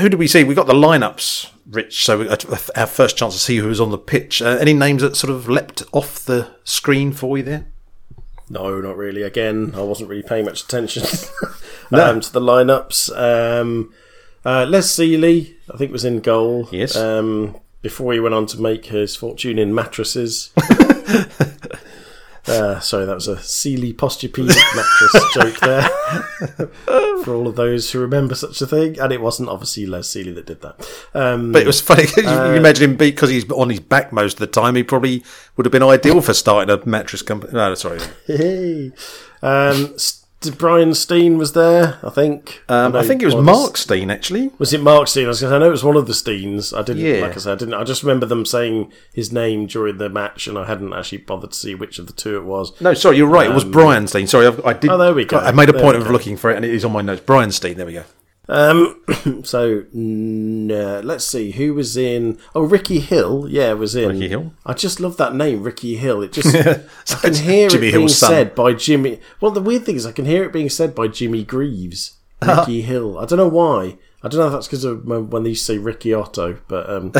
Who do we see? We got the lineups, Rich. So we got our first chance to see who was on the pitch. Uh, any names that sort of leapt off the screen for you there? No, not really. Again, I wasn't really paying much attention no. um, to the lineups. Um, uh, Les Seeley, I think, was in goal. Yes. Um, before he went on to make his fortune in mattresses. Uh, sorry, that was a Seeley Posturepedic mattress joke there for all of those who remember such a thing. And it wasn't obviously Les Seeley that did that. Um, but it was funny. You uh, imagine him, because he's on his back most of the time, he probably would have been ideal for starting a mattress company. No, sorry. um, Brian Steen was there, I think. Um, no, I think it was, was Mark Steen, actually. Was it Mark Steen? I was going to say, I know it was one of the Steens. I didn't, yeah. like I said, I didn't. I just remember them saying his name during the match, and I hadn't actually bothered to see which of the two it was. No, sorry, you're right. Um, it was Brian Steen. Sorry, I, I did. Oh, there we go. I made a there point of go. looking for it, and it is on my notes. Brian Steen. There we go. Um, so no, let's see who was in. Oh, Ricky Hill. Yeah, was in. Ricky Hill. I just love that name, Ricky Hill. It just I can hear Jimmy it being Hill's said son. by Jimmy. Well, the weird thing is, I can hear it being said by Jimmy Greaves. Ricky Hill. I don't know why. I don't know if that's because of when they used to say Ricky Otto. But um,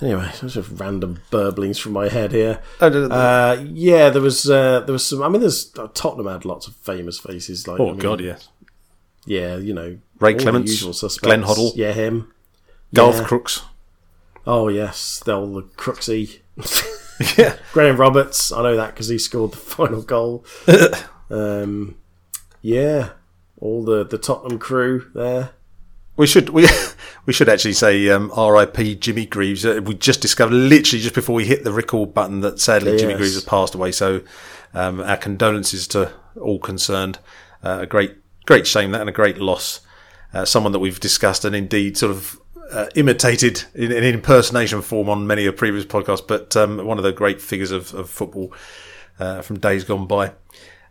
anyway, sort of random burblings from my head here. Uh, yeah, there was uh, there was some. I mean, there's uh, Tottenham had lots of famous faces. Like, oh I mean, God, yes. Yeah, you know, Ray Clements, Glenn Hoddle, yeah, him, Garth yeah. Crooks. Oh yes, they're all the Crooksy. Yeah, Graham Roberts. I know that because he scored the final goal. um, yeah, all the, the Tottenham crew there. We should we we should actually say um, R I P Jimmy Greaves. Uh, we just discovered literally just before we hit the record button that sadly yes. Jimmy Greaves has passed away. So um, our condolences to all concerned. Uh, a great great shame that and a great loss. Uh, someone that we've discussed and indeed sort of uh, imitated in, in impersonation form on many of previous podcasts, but um, one of the great figures of, of football uh, from days gone by.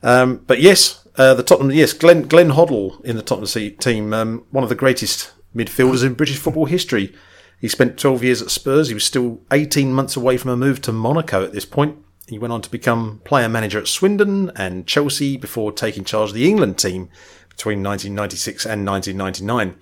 Um, but yes. Uh, the Tottenham, yes, Glenn Glenn Hoddle in the Tottenham team, um, one of the greatest midfielders in British football history. He spent twelve years at Spurs. He was still eighteen months away from a move to Monaco at this point. He went on to become player manager at Swindon and Chelsea before taking charge of the England team between nineteen ninety-six and nineteen ninety-nine,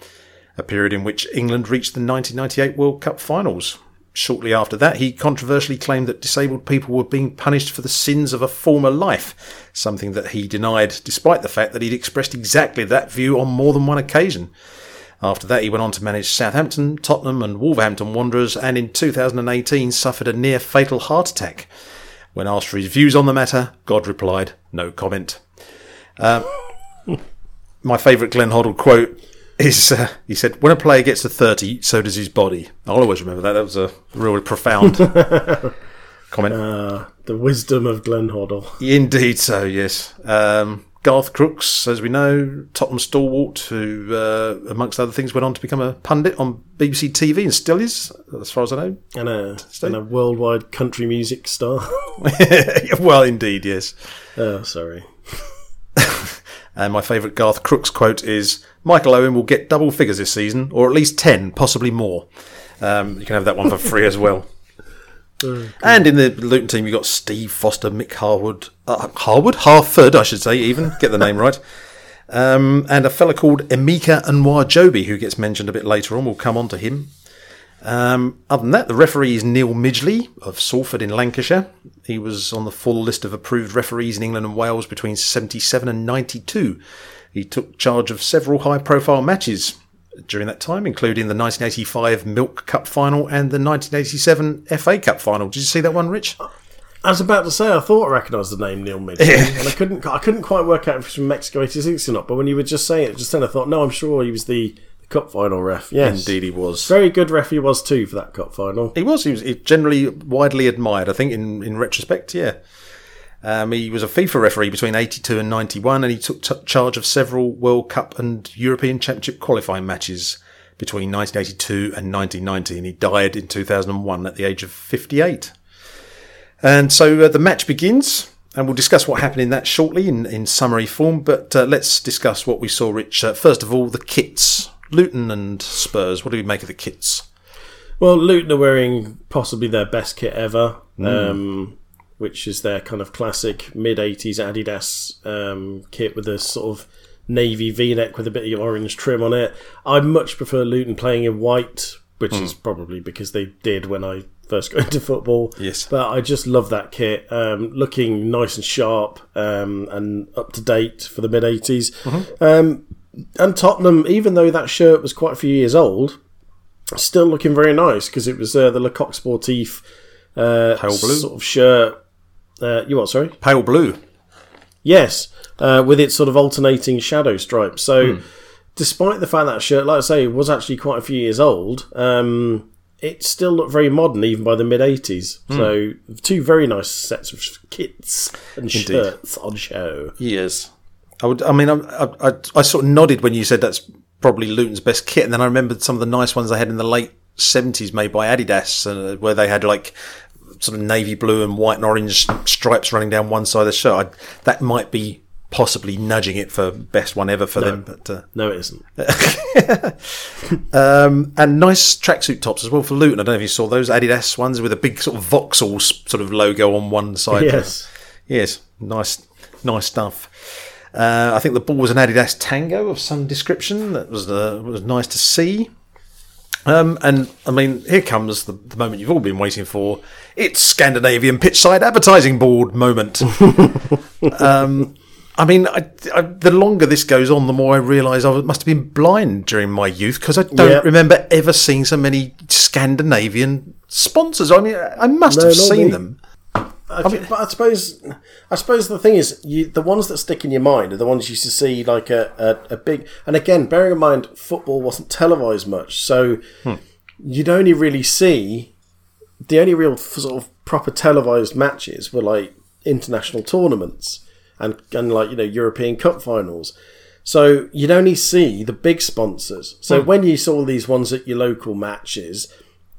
a period in which England reached the nineteen ninety-eight World Cup finals. Shortly after that, he controversially claimed that disabled people were being punished for the sins of a former life, something that he denied, despite the fact that he'd expressed exactly that view on more than one occasion. After that, he went on to manage Southampton, Tottenham and Wolverhampton Wanderers, and in two thousand eighteen suffered a near-fatal heart attack. When asked for his views on the matter, God replied, "No comment." Um, my favourite Glenn Hoddle quote is, uh, he said, "When a player gets to thirty, so does his body." I'll always remember that. That was a really profound comment. Uh, the wisdom of Glenn Hoddle. Indeed so, yes. Um, Garth Crooks, as we know, Tottenham stalwart, who, uh, amongst other things, went on to become a pundit on B B C T V and still is, as far as I know. And a, and a worldwide country music star. Well, indeed, yes. Oh, sorry. And my favourite Garth Crooks quote is, "Michael Owen will get double figures this season, or at least ten, possibly more." Um, you can have that one for free as well. Okay. And in the Luton team, you've got Steve Foster, Mick Harwood, uh, Harwood? Harford, I should say, even. Get the name right. Um, and a fella called Emeka Anwar-Jobi, who gets mentioned a bit later on. We'll come on to him. Um, other than that, the referee is Neil Midgley of Salford in Lancashire. He was on the full list of approved referees in England and Wales between seventy-seven and ninety-two. He took charge of several high-profile matches during that time, including the nineteen eighty-five Milk Cup final and the nineteen eighty-seven F A Cup final. Did you see that one, Rich? I was about to say, I thought I recognised the name Neil Midgley, yeah. and I couldn't I couldn't quite work out if it was from Mexico eighty-six or not, but when you were just saying it just then, I thought, no, I'm sure he was the cup final ref. Yes, indeed he was. Very good ref he was too for that cup final. He was. He was generally widely admired, I think, in, in retrospect, yeah. Um, he was a FIFA referee between eighty-two and ninety-one, and he took t- charge of several World Cup and European Championship qualifying matches between nineteen eighty-two and nineteen ninety, and he died in two thousand one at the age of fifty-eight. And so uh, the match begins, and we'll discuss what happened in that shortly in, in summary form, but uh, let's discuss what we saw, Rich. Uh, first of all, the kits. Luton and Spurs, what do we make of the kits? Well, Luton are wearing possibly their best kit ever, mm. um, which is their kind of classic mid-eighties Adidas um, kit with a sort of navy V-neck with a bit of orange trim on it. I much prefer Luton playing in white, which mm. is probably because they did when I first got into football. Yes. But I just love that kit, um, looking nice and sharp um, and up-to-date for the mid-eighties. Mm-hmm. Um And Tottenham, even though that shirt was quite a few years old, still looking very nice because it was uh, the Lecoq Sportif uh, pale blue sort of shirt. Uh, you what? Sorry, pale blue. Yes, uh, with its sort of alternating shadow stripes. So, mm. despite the fact that shirt, like I say, was actually quite a few years old, um, it still looked very modern even by the mid eighties. Mm. So, two very nice sets of kits and Indeed. shirts on show. Yes. I would. I mean, I, I, I sort of nodded when you said that's probably Luton's best kit, and then I remembered some of the nice ones they had in the late seventies made by Adidas, uh, where they had like sort of navy blue and white and orange stripes running down one side of the shirt. I, that might be possibly nudging it for best one ever for no, them. But uh, no, it isn't. um, and nice tracksuit tops as well for Luton. I don't know if you saw those Adidas ones with a big sort of Vauxhall sort of logo on one side. Yes, yes, nice, nice stuff. Uh, I think the ball was an Adidas Tango of some description. That was uh, was nice to see. Um, and, I mean, here comes the, the moment you've all been waiting for. It's Scandinavian Pitchside Advertising Board moment. um, I mean, I, I, the longer this goes on, the more I realise I must have been blind during my youth, because I don't yeah. remember ever seeing so many Scandinavian sponsors. I mean, I must no, have seen me. them. I mean, but I suppose, I suppose the thing is, you, the ones that stick in your mind are the ones you see like a, a, a big. And again, bearing in mind, football wasn't televised much, so hmm. you'd only really see the only real sort of proper televised matches were like international tournaments and and like you know European Cup finals. So you'd only see the big sponsors. So hmm. when you saw these ones at your local matches,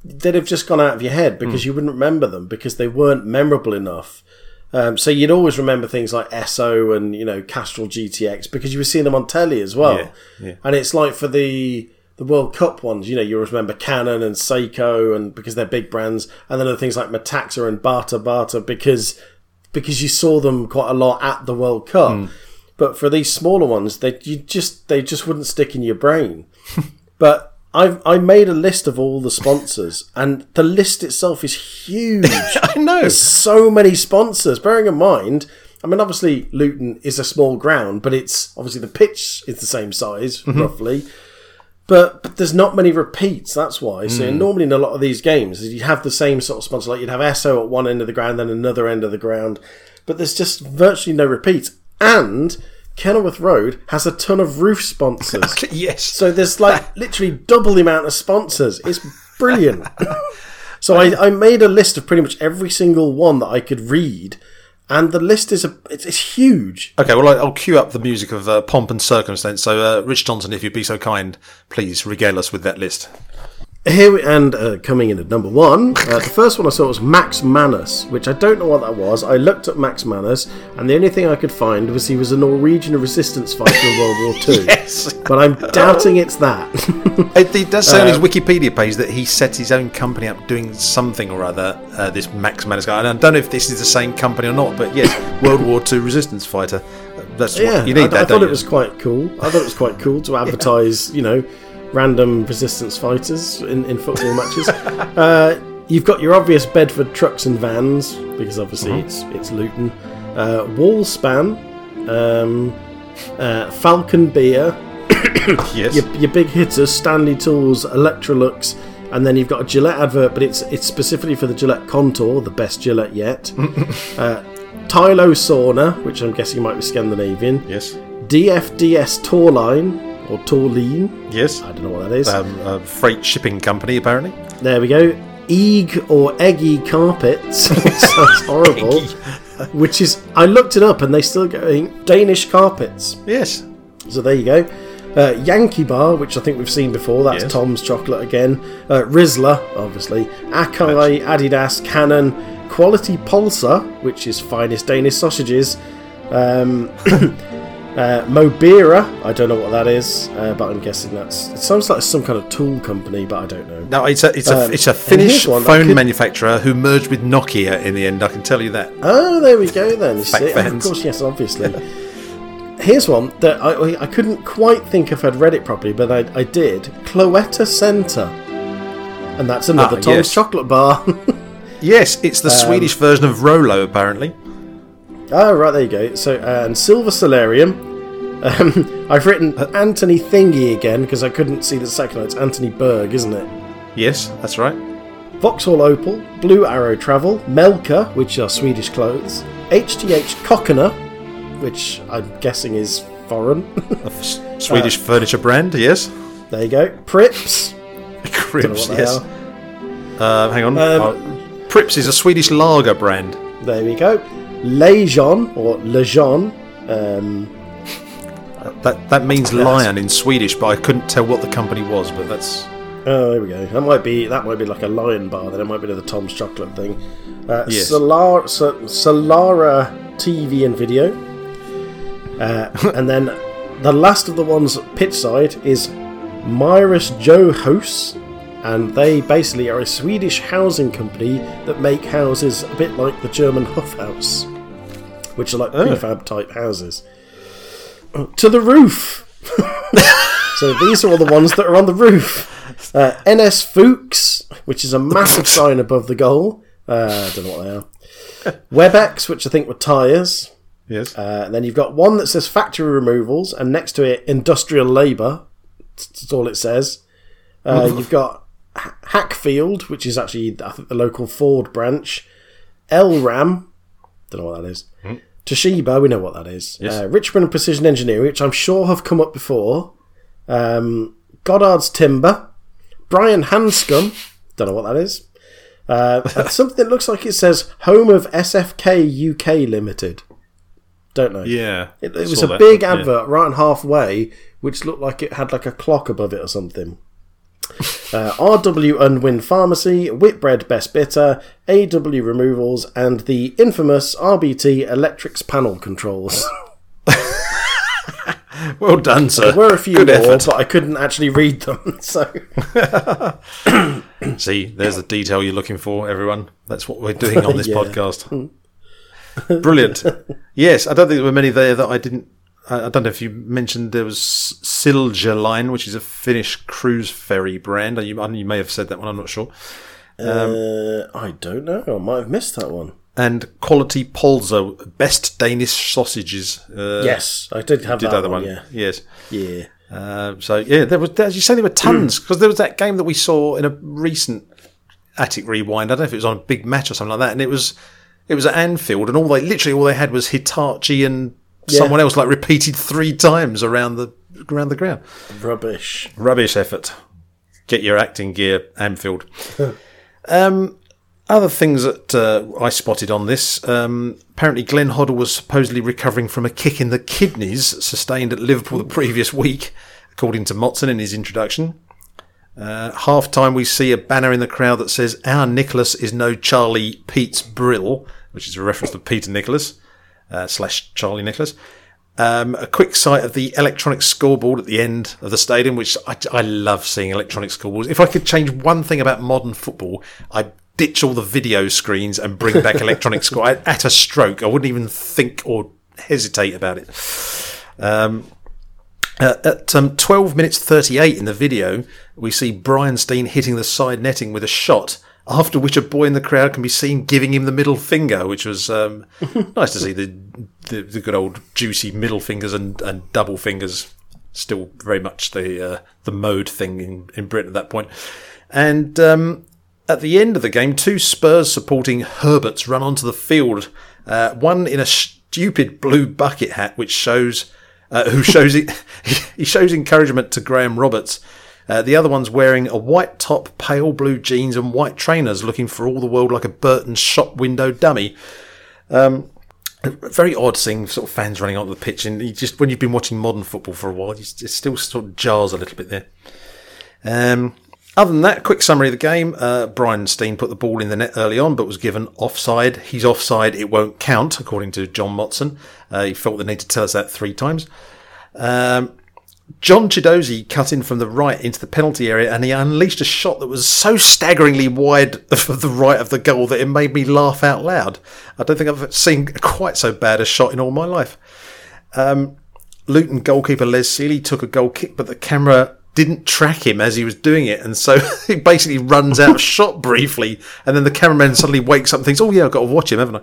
they'd have just gone out of your head because mm. you wouldn't remember them because they weren't memorable enough. Um, so you'd always remember things like Esso and, you know, Castrol G T X because you were seeing them on telly as well. Yeah, yeah. And it's like for the the World Cup ones, you know, you always remember Canon and Seiko and because they're big brands, and then other things like Metaxa and Bata Bata because because you saw them quite a lot at the World Cup. Mm. But for these smaller ones, they you just they just wouldn't stick in your brain. But I've, I made a list of all the sponsors, and the list itself is huge. I know. There's so many sponsors. Bearing in mind, I mean, obviously, Luton is a small ground, but it's obviously the pitch is the same size, mm-hmm. roughly. But, but there's not many repeats, that's why. So mm. normally in a lot of these games, you'd have the same sort of sponsor. Like you'd have Esso at one end of the ground, then another end of the ground. But there's just virtually no repeats. And Kenilworth Road has a ton of roof sponsors. Yes. So there's like literally double the amount of sponsors. It's brilliant. So I, I made a list of pretty much every single one that I could read, and the list is a it's, it's huge. Okay, well, I'll cue up the music of uh, Pomp and Circumstance. So, uh, Rich Johnson, if you'd be so kind, please regale us with that list. Here we, and uh, coming in at number one, uh, the first one I saw was Max Manus, which I don't know what that was. I looked up Max Manus, and the only thing I could find was he was a Norwegian resistance fighter in World War Two. Yes, but I'm doubting it's that. it, it does say uh, on his Wikipedia page that he set his own company up doing something or other. Uh, this Max Manus guy, and I don't know if this is the same company or not, but yes, World War Two resistance fighter. That's yeah, what, you need I, that. I thought it was quite cool. I thought it was quite cool to advertise. Yeah. You know. Random resistance fighters in, in football matches. Uh, you've got your obvious Bedford Trucks and Vans, because obviously mm-hmm. it's it's Luton. Uh, Wallspan, um, uh, Falcon Beer, yes. your, your big hitters, Stanley Tools, Electrolux, and then you've got a Gillette advert, but it's it's specifically for the Gillette Contour, the best Gillette yet. uh, Tylo Sauna, which I'm guessing might be Scandinavian. Yes. D F D S Tourline. Or Torline. Yes. I don't know what that is. Um, a freight shipping company, apparently. There we go. Eeg or Eggy Carpets. Sounds horrible. Which is, I looked it up and they still go Danish carpets. Yes. So there you go. Uh, Yankee Bar, which I think we've seen before. That's yes. Tom's Chocolate again. Uh, Rizla, obviously. Akai, Adidas, Canon. Quality Pulsar, which is finest Danish sausages. Um... Uh, Mobira, I don't know what that is, uh, but I'm guessing that's. It sounds like some kind of tool company, but I don't know. No, it's a it's um, a it's a Finnish phone could... manufacturer who merged with Nokia in the end. I can tell you that. Oh, there we go then. See? Of course, yes, obviously. Here's one that I I couldn't quite think if I'd read it properly, but I I did. Cloetta Center, and that's another ah, Tom's yes. chocolate bar. Yes, it's the um, Swedish version of Rolo, apparently. Oh, right, there you go. So, uh, and Silver Solarium. Um, I've written Anthony Thingy again, because I couldn't see the second one. It's Anthony Berg, isn't it? Yes, that's right. Vauxhall Opal, Blue Arrow Travel, Melka, which are Swedish clothes, H T H Kockana, which I'm guessing is foreign. A f- Swedish uh, furniture brand, yes. There you go. Prips. Prips, yes. Uh, hang on. Um, oh, Prips is a Swedish lager brand. There we go. Lejon or Lejon, um, that that means lion in Swedish, but I couldn't tell what the company was. But that's oh, there we go. That might be that might be like a lion bar. Then it might be another Tom's Chocolate thing. Uh, yes. Solar, Solara T V and video, uh, and then the last of the ones pitch side is Myris Johus. And they basically are a Swedish housing company that make houses a bit like the German Huffhaus, which are like oh. prefab type houses. To the roof! So these are all the ones that are on the roof. Uh, N S Fuchs, which is a massive sign above the goal. Uh, I don't know what they are. Webex, which I think were tyres. Yes. Uh, and then you've got one that says factory removals, and next to it, industrial labour. That's all it says. Uh, you've got Hackfield, which is actually, I think, the local Ford branch. L RAM, don't know what that is. Hmm. Toshiba, we know what that is. Yes. Uh, Richmond Precision Engineering, which I'm sure have come up before. Um, Goddard's Timber. Brian Hanscom, don't know what that is. Uh, something that looks like it says Home of S F K U K Limited. Don't know. Yeah. It, it was a big one, advert, yeah. Right halfway, which looked like it had like a clock above it or something. Uh, R W Unwin Pharmacy, Whitbread Best Bitter, A W Removals, and the infamous R B T Electrics Panel Controls. Well done, sir. There were a few Good more, effort. But I couldn't actually read them. So, see, there's the detail you're looking for, everyone. That's what we're doing on this yeah. podcast. Brilliant. Yes, I don't think there were many there that I didn't. I don't know if you mentioned there was Silja Line, which is a Finnish cruise ferry brand. You, you may have said that one, I'm not sure. Um, uh, I don't know. I might have missed that one. And Quality Polzo, best Danish sausages. Uh, yes, I did have did that, that one. one. Yeah. Yes. Yeah. Uh, so, yeah, there was, as you say, there were tons, because mm. there was that game that we saw in a recent Attic Rewind. I don't know if it was on a Big Match or something like that, and it was it was at Anfield, and all they literally all they had was Hitachi and... Yeah. Someone else like repeated three times around the around the ground. Rubbish. Rubbish effort. Get your acting gear, Anfield. um, other things that uh, I spotted on this, um, apparently Glenn Hoddle was supposedly recovering from a kick in the kidneys sustained at Liverpool Ooh. the previous week, according to Motson in his introduction. Uh, half time we see a banner in the crowd that says, "Our Nicholas is no Charlie Pete's Brill," which is a reference to Peter Nicholas. Uh, slash Charlie Nicholas. Um, a quick sight of the electronic scoreboard at the end of the stadium, which I, I love seeing electronic scoreboards. If I could change one thing about modern football, I'd ditch all the video screens and bring back electronic score. At a stroke, I wouldn't even think or hesitate about it. Um, uh, at um, twelve minutes thirty-eight in the video, we see Brian Steen hitting the side netting with a shot, after which a boy in the crowd can be seen giving him the middle finger, which was um, nice to see the, the the good old juicy middle fingers and, and double fingers, still very much the uh, the mode thing in, in Britain at that point. And um, at the end of the game, two Spurs supporting Herberts run onto the field, uh, one in a stupid blue bucket hat, which shows uh, who shows it, he shows encouragement to Graham Roberts. Uh, the other one's wearing a white top, pale blue jeans and white trainers, looking for all the world like a Burton's shop window dummy. Um, very odd seeing sort of fans running onto the pitch. And you just when you've been watching modern football for a while, it still sort of jars a little bit there. Um, other than that, quick summary of the game. Uh, Brian Steen put the ball in the net early on, but was given offside. He's offside, it won't count, according to John Motson. Uh, he felt the need to tell us that three times. Um... John Chidozie cut in from the right into the penalty area, and he unleashed a shot that was so staggeringly wide of the right of the goal that it made me laugh out loud. I don't think I've seen quite so bad a shot in all my life. Um, Luton goalkeeper Les Seeley took a goal kick, but the camera didn't track him as he was doing it, and so he basically runs out of shot briefly, and then the cameraman suddenly wakes up and thinks, oh yeah, I've got to watch him, haven't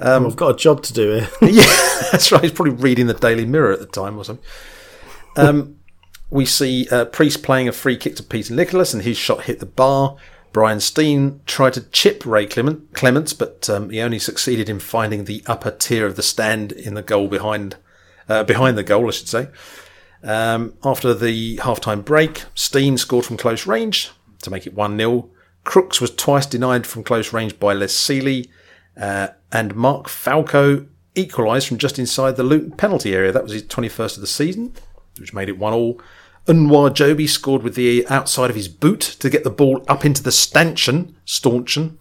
I? Um, well, I've got a job to do here. Yeah, that's right. He's probably reading the Daily Mirror at the time or something. Um, we see uh, Priest playing a free kick to Peter Nicholas, and his shot hit the bar. Brian Steen tried to chip Ray Clement, Clements, but um, he only succeeded in finding the upper tier of the stand in the goal behind uh, behind the goal, I should say. Um, after the half-time break, Steen scored from close range to make it one nil. Crooks was twice denied from close range by Les Seeley, uh, and Mark Falco equalised from just inside the Luton penalty area. That was his twenty-first of the season, which made it one all. Unwar Joby scored with the outside of his boot to get the ball up into the stanchion, staunchion,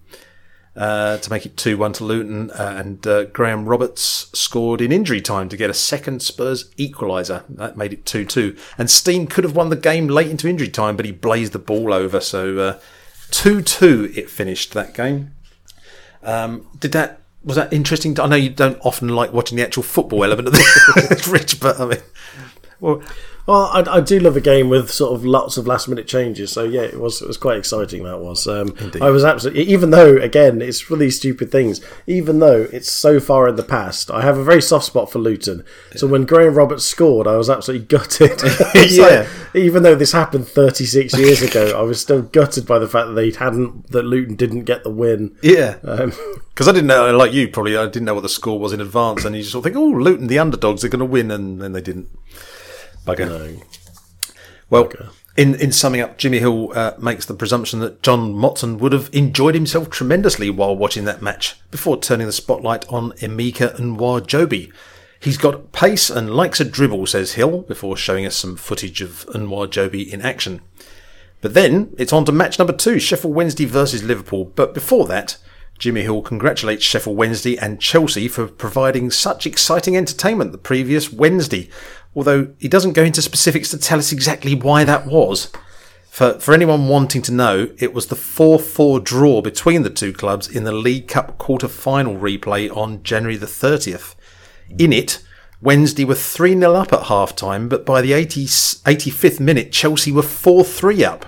uh, to make it two one to Luton. Uh, and uh, Graham Roberts scored in injury time to get a second Spurs equaliser. That made it two two. And Steen could have won the game late into injury time, but he blazed the ball over. So uh, two two it finished, that game. Um, did that... Was that interesting? I know you don't often like watching the actual football element of this, Rich, but I mean... Well, well I, I do love a game with sort of lots of last minute changes. So yeah, it was it was quite exciting. That was. Um, I was absolutely, even though again it's really stupid things. Even though it's so far in the past, I have a very soft spot for Luton. Yeah. So when Graham Roberts scored, I was absolutely gutted. Yeah. Like, even though this happened thirty-six years ago, I was still gutted by the fact that they hadn't that Luton didn't get the win. Yeah. Um, Because I didn't know, like you probably, I didn't know what the score was in advance, and you just sort of think, oh, Luton, the underdogs, they're going to win, and then they didn't. Bugger. No. Well, Bugger. In, in summing up, Jimmy Hill uh, makes the presumption that John Motson would have enjoyed himself tremendously while watching that match, before turning the spotlight on Emeka Nwajobi. He's got pace and likes a dribble, says Hill, before showing us some footage of Nwajobi in action. But then, it's on to match number two, Sheffield Wednesday versus Liverpool, but before that, Jimmy Hill congratulates Sheffield Wednesday and Chelsea for providing such exciting entertainment the previous Wednesday, although he doesn't go into specifics to tell us exactly why that was. For, for anyone wanting to know, it was the four four draw between the two clubs in the League Cup quarter-final replay on January the thirtieth. In it, Wednesday were three nil up at half-time, but by the eighty, eighty-fifth minute, Chelsea were four three up.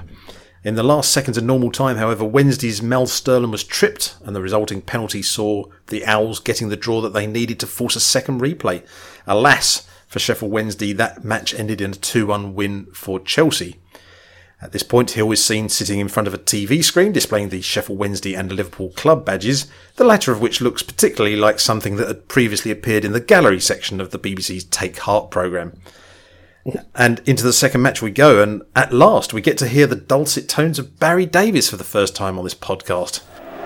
In the last seconds of normal time, however, Wednesday's Mel Sterling was tripped, and the resulting penalty saw the Owls getting the draw that they needed to force a second replay. Alas, for Sheffield Wednesday, that match ended in a two one win for Chelsea. At this point, Hill is seen sitting in front of a T V screen displaying the Sheffield Wednesday and Liverpool club badges, the latter of which looks particularly like something that had previously appeared in the gallery section of the B B C's Take Heart programme. And into the second match we go, and at last we get to hear the dulcet tones of Barry Davies for the first time on this podcast.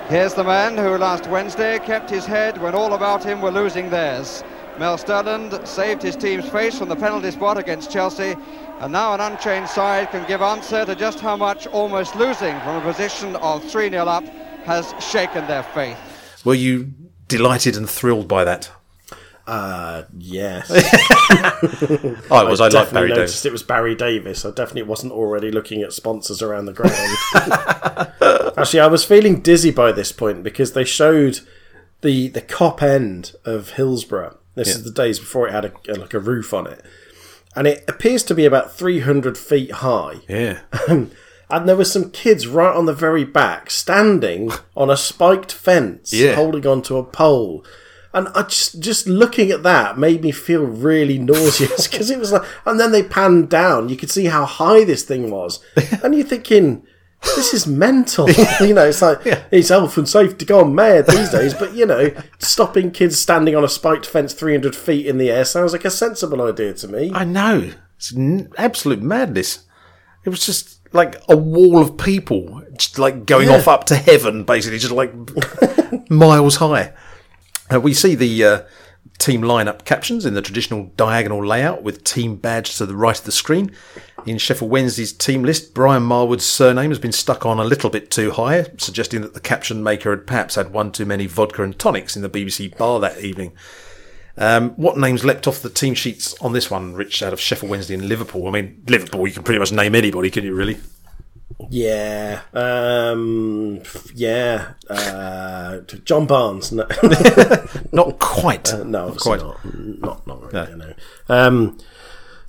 Here's the man who last Wednesday kept his head when all about him were losing theirs. Mel Sterland saved his team's face from the penalty spot against Chelsea, and now an unchanged side can give answer to just how much almost losing from a position of three nil up has shaken their faith. Were you delighted and thrilled by that? Uh, yes. I was. I, I like Barry noticed Davis. It was Barry Davis. I definitely wasn't already looking at sponsors around the ground. Actually, I was feeling dizzy by this point because they showed the the cop end of Hillsborough. This yeah. is the days before it had a, a, like a roof on it, and it appears to be about three hundred feet high. Yeah. And there were some kids right on the very back, standing on a spiked fence, yeah. holding onto a pole. And I just, just looking at that made me feel really nauseous because it was like, and then they panned down. You could see how high this thing was. And you're thinking, this is mental. You know, it's like, yeah. it's health and safety gone mad these days. But, you know, stopping kids standing on a spiked fence three hundred feet in the air sounds like a sensible idea to me. I know. It's absolute madness. It was just like a wall of people, just like going yeah. off up to heaven, basically, just like miles high. Uh, we see the uh, team lineup captions in the traditional diagonal layout with team badge to the right of the screen. In Sheffield Wednesday's team list, Brian Marwood's surname has been stuck on a little bit too high, suggesting that the caption maker had perhaps had one too many vodka and tonics in the B B C bar that evening. Um, what names leapt off the team sheets on this one, Rich, out of Sheffield Wednesday and Liverpool? I mean, Liverpool, you can pretty much name anybody, can you, really? Yeah, um, yeah, uh, John Barnes. No. Not quite. Uh, no, not quite. Not, not, not really, yeah. no. Um,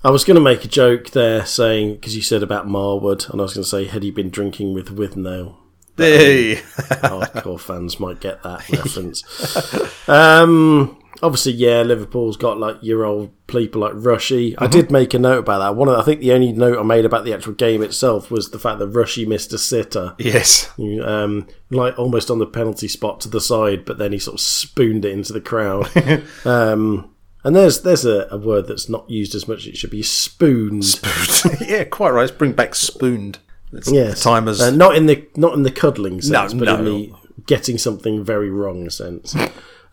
I was going to make a joke there saying, because you said about Marwood, and I was going to say, had he been drinking with Withnail? Hey! Um, hardcore fans might get that reference. um... Obviously, yeah, Liverpool's got like your old people like Rushy. Mm-hmm. I did make a note about that. One of the, I think the only note I made about the actual game itself was the fact that Rushy missed a sitter. Yes. Um, like almost on the penalty spot to the side, but then he sort of spooned it into the crowd. um, and there's there's a, a word that's not used as much as it should be, spooned. Spooned. Yeah, quite right. Let's bring back spooned. It's yes. Timers. Uh, not in the not in the cuddling sense, no, but no. in the getting something very wrong sense.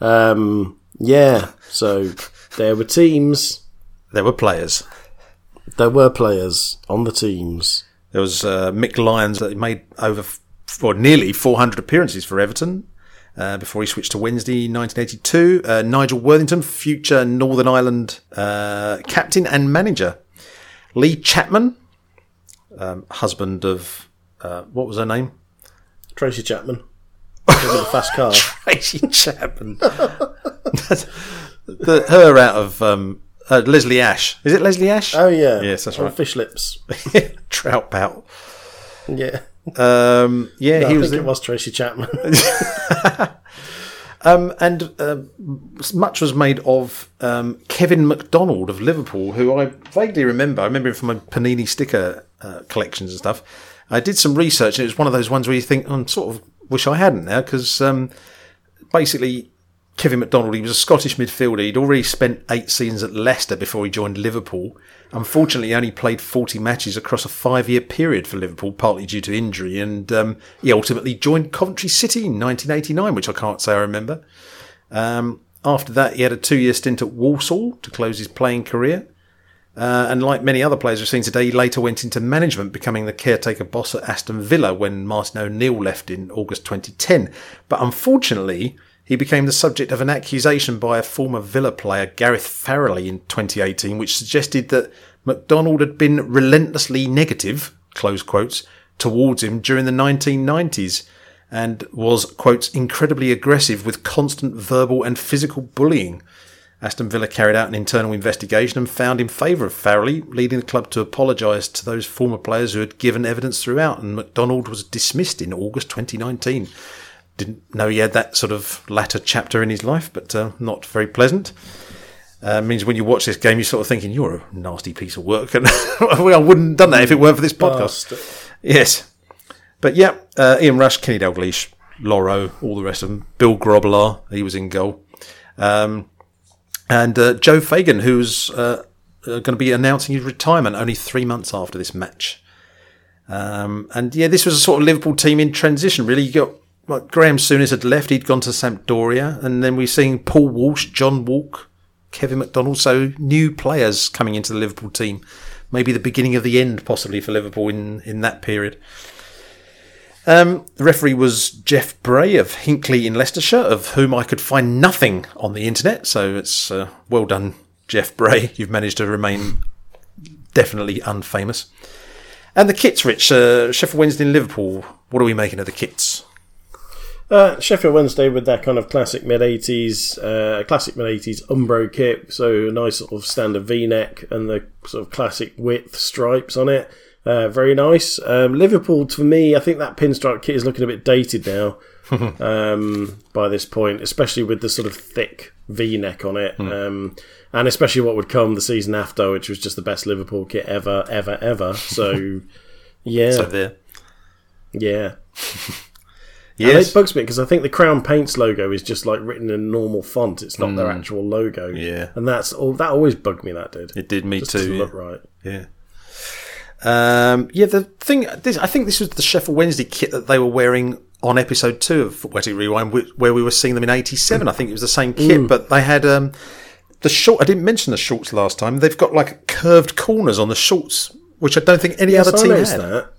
Um Yeah, so there were teams. There were players. There were players on the teams. There was uh, Mick Lyons that made over, or nearly four hundred appearances for Everton uh, before he switched to Wednesday nineteen eighty-two. Uh, Nigel Worthington, future Northern Ireland uh, captain and manager. Lee Chapman, um, husband of, uh, what was her name? Tracy Chapman. The fast car. Tracy Chapman. the, her out of um, Uh, Leslie Ash. Is it Leslie Ash? Oh, yeah. Yes, that's oh, right. Fish Lips. Trout Pout. Yeah. Um, yeah, no, he I was. I think the... it was Tracy Chapman. um, and uh, much was made of um, Kevin McDonald of Liverpool, who I vaguely remember. I remember him from my Panini sticker uh, collections and stuff. I did some research, and it was one of those ones where you think, oh, I sort of wish I hadn't now, because um, basically Kevin McDonald, he was a Scottish midfielder. He'd already spent eight seasons at Leicester before he joined Liverpool. Unfortunately, he only played forty matches across a five-year period for Liverpool, partly due to injury, and um, he ultimately joined Coventry City in nineteen eighty-nine, which I can't say I remember. Um, after that, he had a two-year stint at Walsall to close his playing career. Uh, and like many other players we've seen today, he later went into management, becoming the caretaker boss at Aston Villa when Martin O'Neill left in August twenty ten. But unfortunately, he became the subject of an accusation by a former Villa player, Gareth Farrelly, in twenty eighteen, which suggested that McDonald had been relentlessly negative, close quotes, towards him during the nineteen nineties and was, quotes, incredibly aggressive with constant verbal and physical bullying. Aston Villa carried out an internal investigation and found in favour of Farrelly, leading the club to apologise to those former players who had given evidence throughout, and McDonald was dismissed in August twenty nineteen. Didn't know he had that sort of latter chapter in his life, but uh, not very pleasant. Uh, means when you watch this game, you're sort of thinking, you're a nasty piece of work. And I wouldn't have done that if it weren't for this podcast. Bastard. Yes. But yeah, uh, Ian Rush, Kenny Dalglish, Loro, all the rest of them. Bill Grobbelaar, he was in goal. Um And uh, Joe Fagan, who's uh, going to be announcing his retirement only three months after this match. Um, and, yeah, this was a sort of Liverpool team in transition, really. You got like, Graham Souness had left. He'd gone to Sampdoria. And then we're seeing Paul Walsh, John Walk, Kevin McDonald. So new players coming into the Liverpool team. Maybe the beginning of the end, possibly, for Liverpool in, in that period. Um, the referee was Jeff Bray of Hinckley in Leicestershire, of whom I could find nothing on the internet. So it's uh, well done, Jeff Bray. You've managed to remain definitely unfamous. And the kits, Rich. Uh, Sheffield Wednesday and Liverpool. What are we making of the kits? Uh, Sheffield Wednesday with their kind of classic mid-eighties, uh, classic mid-eighties Umbro kit. So a nice sort of standard V-neck and the sort of classic width stripes on it. Uh, very nice. Um, Liverpool, for me, I think that pinstripe kit is looking a bit dated now um, by this point, especially with the sort of thick V-neck on it, mm. um, and especially what would come the season after, which was just the best Liverpool kit ever, ever, ever. So, yeah. So there. Yeah. Yes. And it bugs me because I think the Crown Paints logo is just like written in normal font. It's not mm. their actual logo. Yeah. And that's all. That always bugged me, that did. It did me just too. Just to yeah. look right. Yeah. Um, yeah, the thing, this, I think this was the Sheffield Wednesday kit that they were wearing on episode two of Footballetic Rewind, where we were seeing them in eighty-seven. I think it was the same kit, mm. but they had um, the short. I didn't mention the shorts last time. They've got like curved corners on the shorts, which I don't think any yes, other I team had. That.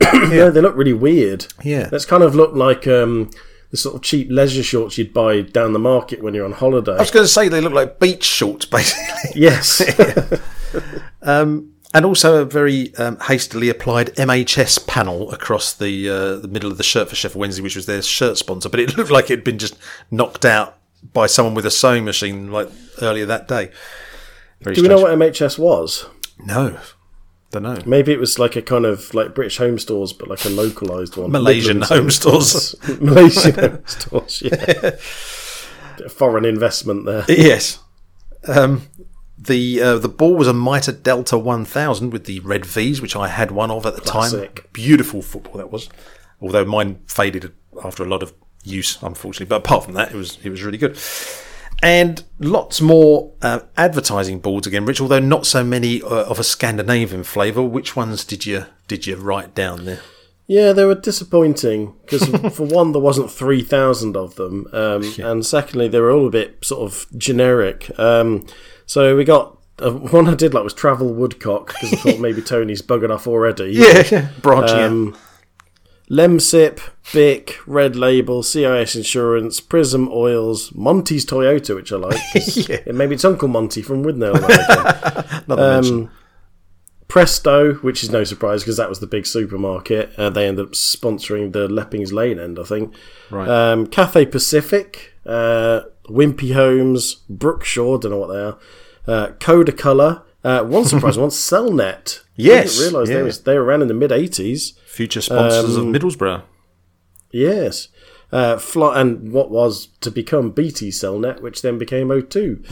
yeah. yeah, they look really weird. Yeah, that's kind of looked like um, the sort of cheap leisure shorts you'd buy down the market when you're on holiday. I was going to say they look like beach shorts, basically. Yes. um. And also a very um, hastily applied M H S panel across the uh, the middle of the shirt for Sheffield Wednesday, which was their shirt sponsor. But it looked like it had been just knocked out by someone with a sewing machine like earlier that day. Very Do strange. We know what M H S was? No. Don't know. Maybe it was like a kind of like British Home Stores, but like a localised one. Malaysian Midlands Home Stores. stores. Malaysian Home Stores, yeah. Foreign investment there. Yes. Um The uh, the ball was a Mitre Delta one thousand with the red V's, which I had one of at the Classic. time. Beautiful football that was, although mine faded after a lot of use, unfortunately. But apart from that, it was it was really good. And lots more uh, advertising boards again, Rich, although not so many uh, of a Scandinavian flavour. Which ones did you did you write down there? Yeah, they were disappointing because, for one, there wasn't three thousand of them. Um, yeah. And secondly, they were all a bit sort of generic. Um, so we got uh, one I did like was Travel Woodcock because I thought maybe Tony's bugging off already. Yeah, yeah. Branching um, out. Lemsip, Bic, Red Label, C I S Insurance, Prism Oils, Monty's Toyota, which I like. yeah. It, maybe it's Uncle Monty from Widnell. Another um, mention. Presto, which is no surprise because that was the big supermarket. Uh, they ended up sponsoring the Leppings Lane end, I think. Right. Um, Cathay Pacific, uh, Wimpy Homes, Brookshaw, don't know what they are. uh, Kodacolour, uh, one surprise one, Cellnet. Yes. I didn't realise yeah. they, was, they were around in the mid-eighties. Future sponsors um, of Middlesbrough. Yes. Uh, fly, and what was to become B T Cellnet, which then became O two.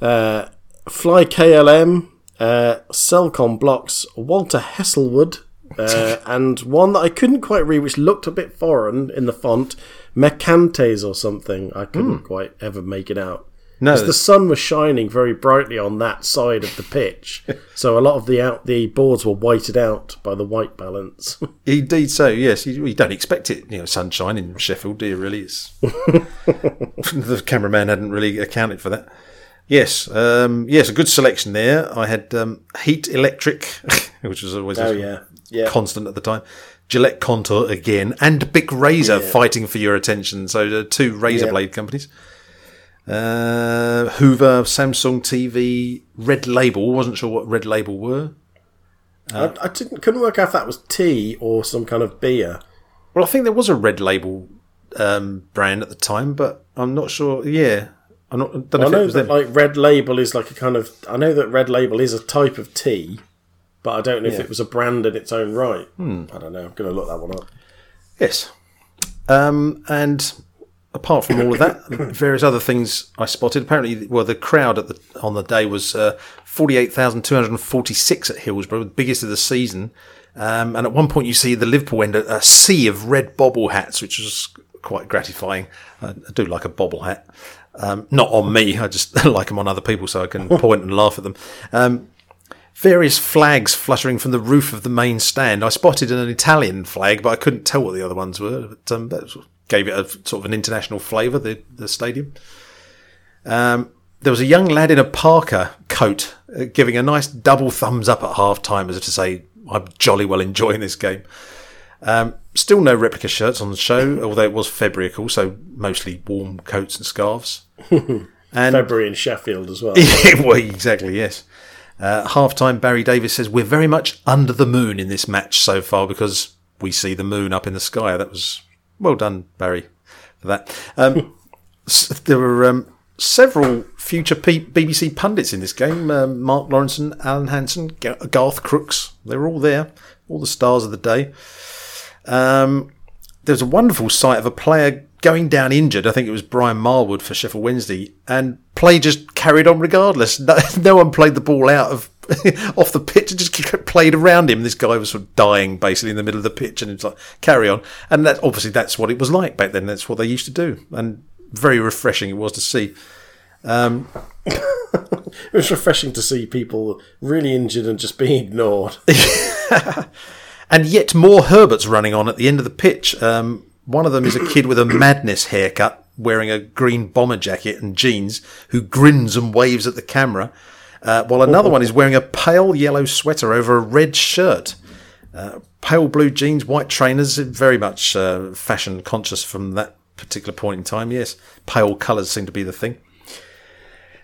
uh, Fly K L M, uh, Cellcom Blocks, Walter Hesselwood, uh, and one that I couldn't quite read, which looked a bit foreign in the font, Mercantes or something. I couldn't mm. quite ever make it out. No, the sun was shining very brightly on that side of the pitch, so a lot of the out, the boards were whited out by the white balance. Indeed, so yes, you, you don't expect it, you know, sunshine in Sheffield, do you? Really, it's the cameraman hadn't really accounted for that. Yes, um, yes, a good selection there. I had um, Heat Electric, which was always oh, a yeah. Yeah. constant at the time. Gillette Contour again, and Bic Razor yeah. fighting for your attention. So the two razor yeah. blade companies. Uh, Hoover, Samsung T V, Red Label. Wasn't sure what Red Label were. Uh, I, I didn't couldn't work out if that was tea or some kind of beer. Well, I think there was a Red Label um, brand at the time, but I'm not sure. Yeah, I'm not. I, don't well, know, I know that them. like Red Label is like a kind of. I know that Red Label is a type of tea, but I don't know yeah. if it was a brand in its own right. Hmm. I don't know. I'm going to look that one up. Yes, um, and. Apart from all of that, various other things I spotted. Apparently, well, the crowd at the, on the day was uh, forty-eight thousand two hundred forty-six at Hillsborough, the biggest of the season. Um, and at one point, you see the Liverpool end a, a sea of red bobble hats, which was quite gratifying. I, I do like a bobble hat. Um, not on me. I just like them on other people so I can point and laugh at them. Um, various flags fluttering from the roof of the main stand. I spotted an Italian flag, but I couldn't tell what the other ones were. But um, that was... Gave it a sort of an international flavour, the, the stadium. Um, there was a young lad in a Parker coat uh, giving a nice double thumbs up at half-time as if to say, I'm jolly well enjoying this game. Um, still no replica shirts on the show, although it was February, of course, so mostly warm coats and scarves. and February in Sheffield as well. Yeah, well, exactly, yes. Uh, half-time, Barry Davis says, we're very much under the moon in this match so far because we see the moon up in the sky. That was... Well done, Barry, for that. Um, there were um, several future P- B B C pundits in this game. Um, Mark Lawrenson, Alan Hansen, Garth Crooks. They were all there, all the stars of the day. Um, there was a wonderful sight of a player going down injured. I think it was Brian Marwood for Sheffield Wednesday. And play just carried on regardless. No, no one played the ball out of off the pitch and just played around him. This guy was sort of dying basically in the middle of the pitch and it's like carry on, and that obviously that's what it was like back then, that's what they used to do, and very refreshing it was to see. Um, it was refreshing to see people really injured and just being ignored. And yet more Herberts running on at the end of the pitch. Um, one of them is a kid with a madness haircut wearing a green bomber jacket and jeans who grins and waves at the camera. Uh, while another one is wearing a pale yellow sweater over a red shirt. Uh, pale blue jeans, white trainers, very much uh, fashion conscious from that particular point in time, yes. Pale colours seem to be the thing.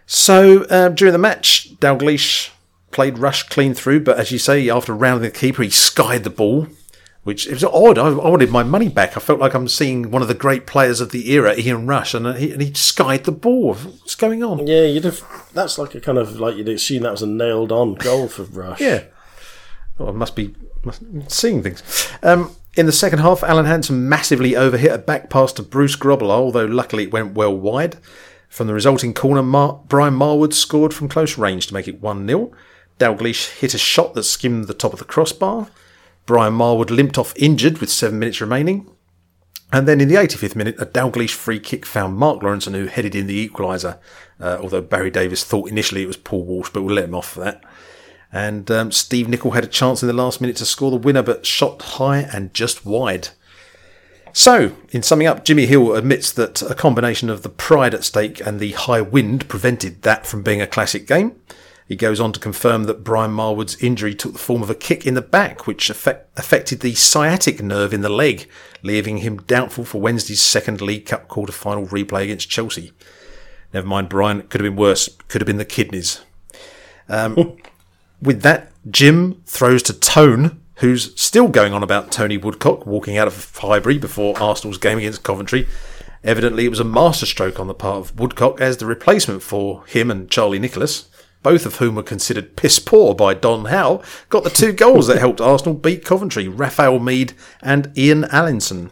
So, uh, during the match, Dalgleish played Rush clean through, but as you say, after rounding the keeper, he skied the ball, which it was odd. I, I wanted my money back. I felt like I'm seeing one of the great players of the era, Ian Rush, and he, and he skied the ball. What's going on? Yeah, you'd have. That's like a kind of like you'd assume that was a nailed-on goal for Rush. Yeah, oh, I must be must, seeing things. Um, in the second half, Alan Hansen massively overhit a back pass to Bruce Grobbelaar, although luckily it went well wide. From the resulting corner, Mar- Brian Marwood scored from close range to make it one nil. Dalgleish hit a shot that skimmed the top of the crossbar. Brian Marwood limped off injured with seven minutes remaining. And then in the eighty-fifth minute, a Dalgleish free kick found Mark Lawrenson, who headed in the equaliser, uh, although Barry Davis thought initially it was Paul Walsh, but we'll let him off for that. And um, Steve Nichol had a chance in the last minute to score the winner, but shot high and just wide. So, in summing up, Jimmy Hill admits that a combination of the pride at stake and the high wind prevented that from being a classic game. He goes on to confirm that Brian Marwood's injury took the form of a kick in the back, which affect, affected the sciatic nerve in the leg, leaving him doubtful for Wednesday's second League Cup quarter-final replay against Chelsea. Never mind, Brian, it could have been worse. Could have been the kidneys. Um, with that, Jim throws to Tone, who's still going on about Tony Woodcock walking out of Highbury before Arsenal's game against Coventry. Evidently, it was a masterstroke on the part of Woodcock as the replacement for him and Charlie Nicholas. both of whom were considered piss poor by Don Howe, got the two goals that helped Arsenal beat Coventry, Raphael Mead and Ian Allinson.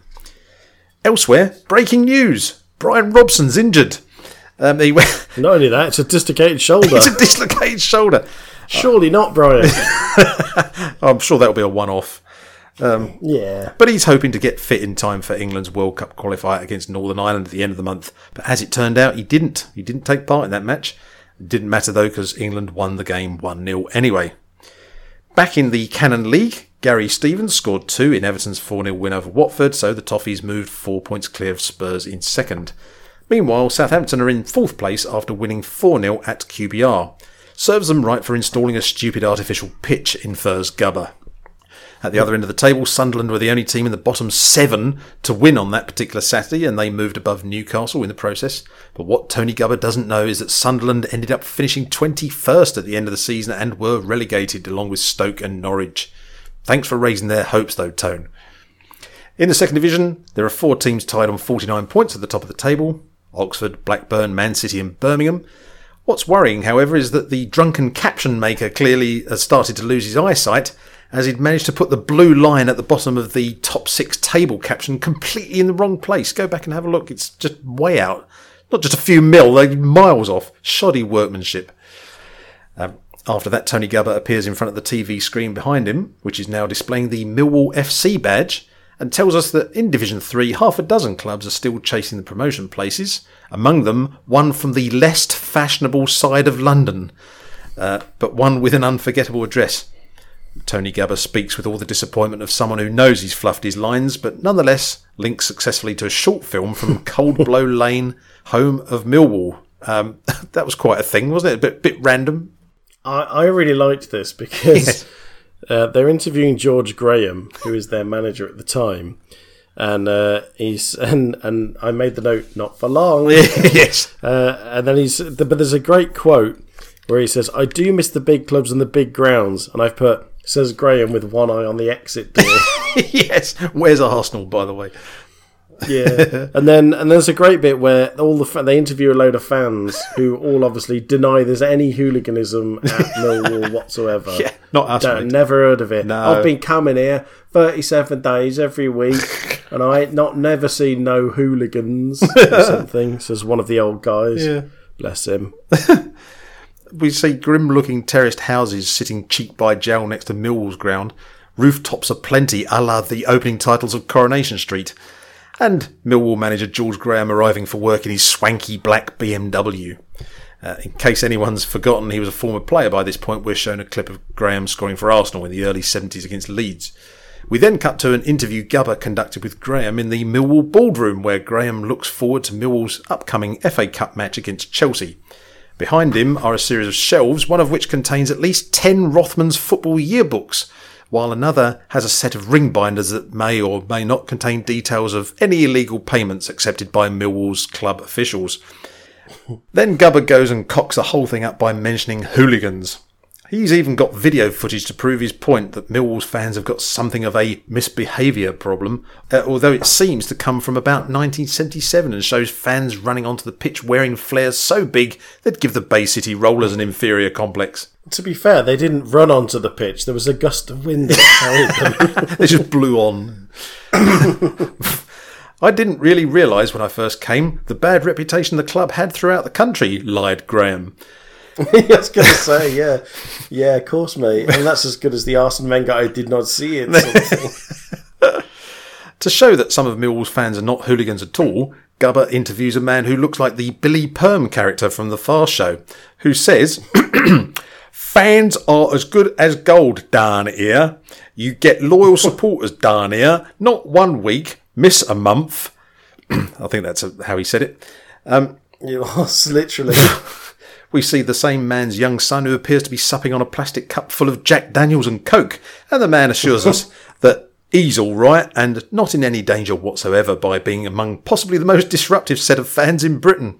Elsewhere, breaking news, Brian Robson's injured. Um, he went Not only that, it's a dislocated shoulder. It's a dislocated shoulder. Surely not, Brian. I'm sure that'll be a one-off. Um, yeah. But he's hoping to get fit in time for England's World Cup qualifier against Northern Ireland at the end of the month. But as it turned out, he didn't. He didn't take part in that match. It didn't matter, though, because England won the game one nil anyway. Back in the Canon League, Gary Stevens scored two in Everton's four nil win over Watford, so the Toffees moved four points clear of Spurs in second. Meanwhile, Southampton are in fourth place after winning four nil at Q P R. Serves them right for installing a stupid artificial pitch in Furs Gubber. At the other end of the table, Sunderland were the only team in the bottom seven to win on that particular Saturday, and they moved above Newcastle in the process. But what Tony Gubber doesn't know is that Sunderland ended up finishing twenty-first at the end of the season and were relegated along with Stoke and Norwich. Thanks for raising their hopes though, Tone. In the second division, there are four teams tied on forty-nine points at the top of the table: Oxford, Blackburn, Man City and Birmingham. What's worrying, however, is that the drunken caption maker clearly has started to lose his eyesight, as he'd managed to put the blue line at the bottom of the top six table caption completely in the wrong place. Go back and have a look. It's just way out. Not just a few mil, they're miles off. Shoddy workmanship. Um, after that, Tony Gubber appears in front of the T V screen behind him, which is now displaying the Millwall F C badge, and tells us that in Division three, half a dozen clubs are still chasing the promotion places, among them one from the less fashionable side of London, uh, but one with an unforgettable address. Tony Gubber speaks with all the disappointment of someone who knows he's fluffed his lines, but nonetheless links successfully to a short film from Cold Blow Lane, home of Millwall. Um, that was quite a thing, wasn't it? A bit, bit random. I, I really liked this because... Yeah. Uh, they're interviewing George Graham, who is their manager at the time, and uh, he's and and I made the note, not for long. Yes, uh, and then he's but there's a great quote where he says, "I do miss the big clubs and the big grounds," and I've put, says Graham with one eye on the exit door. Yes, where's Arsenal, by the way? Yeah, and then and there's a great bit where all the fa- they interview a load of fans who all obviously deny there's any hooliganism at Millwall whatsoever. Yeah, not us. Don't, never heard of it. No. I've been coming here thirty-seven days every week, and I not never seen no hooligans or something. Says one of the old guys. Yeah. Bless him. We see grim-looking terraced houses sitting cheek by jowl next to Millwall's ground. Rooftops aplenty, a la the opening titles of Coronation Street. And Millwall manager George Graham arriving for work in his swanky black B M W. Uh, in case anyone's forgotten, he was a former player by this point. We're shown a clip of Graham scoring for Arsenal in the early seventies against Leeds. We then cut to an interview Gubber conducted with Graham in the Millwall boardroom, where Graham looks forward to Millwall's upcoming F A Cup match against Chelsea. Behind him are a series of shelves, one of which contains at least ten Rothman's football yearbooks, while another has a set of ring binders that may or may not contain details of any illegal payments accepted by Millwall's club officials. Then Gubber goes and cocks the whole thing up by mentioning hooligans. He's even got video footage to prove his point that Millwall's fans have got something of a misbehaviour problem, uh, although it seems to come from about nineteen seventy-seven and shows fans running onto the pitch wearing flares so big they'd give the Bay City Rollers an inferior complex. To be fair, they didn't run onto the pitch. There was a gust of wind that carried them. They just blew on. I didn't really realise when I first came the bad reputation the club had throughout the country, lied Graham. I was going to say, yeah. Yeah, of course, mate. And that's as good as the Arsene Wenger I did not see it sort of thing. To show that some of Millwall's fans are not hooligans at all, Gubber interviews a man who looks like the Billy Perm character from The Far Show, who says... Fans are as good as gold down here. You get loyal supporters down here. Not one week, miss a month. I think that's how he said it. Um, yes, literally. We see the same man's young son who appears to be supping on a plastic cup full of Jack Daniels and Coke. And the man assures us that he's all right and not in any danger whatsoever by being among possibly the most disruptive set of fans in Britain.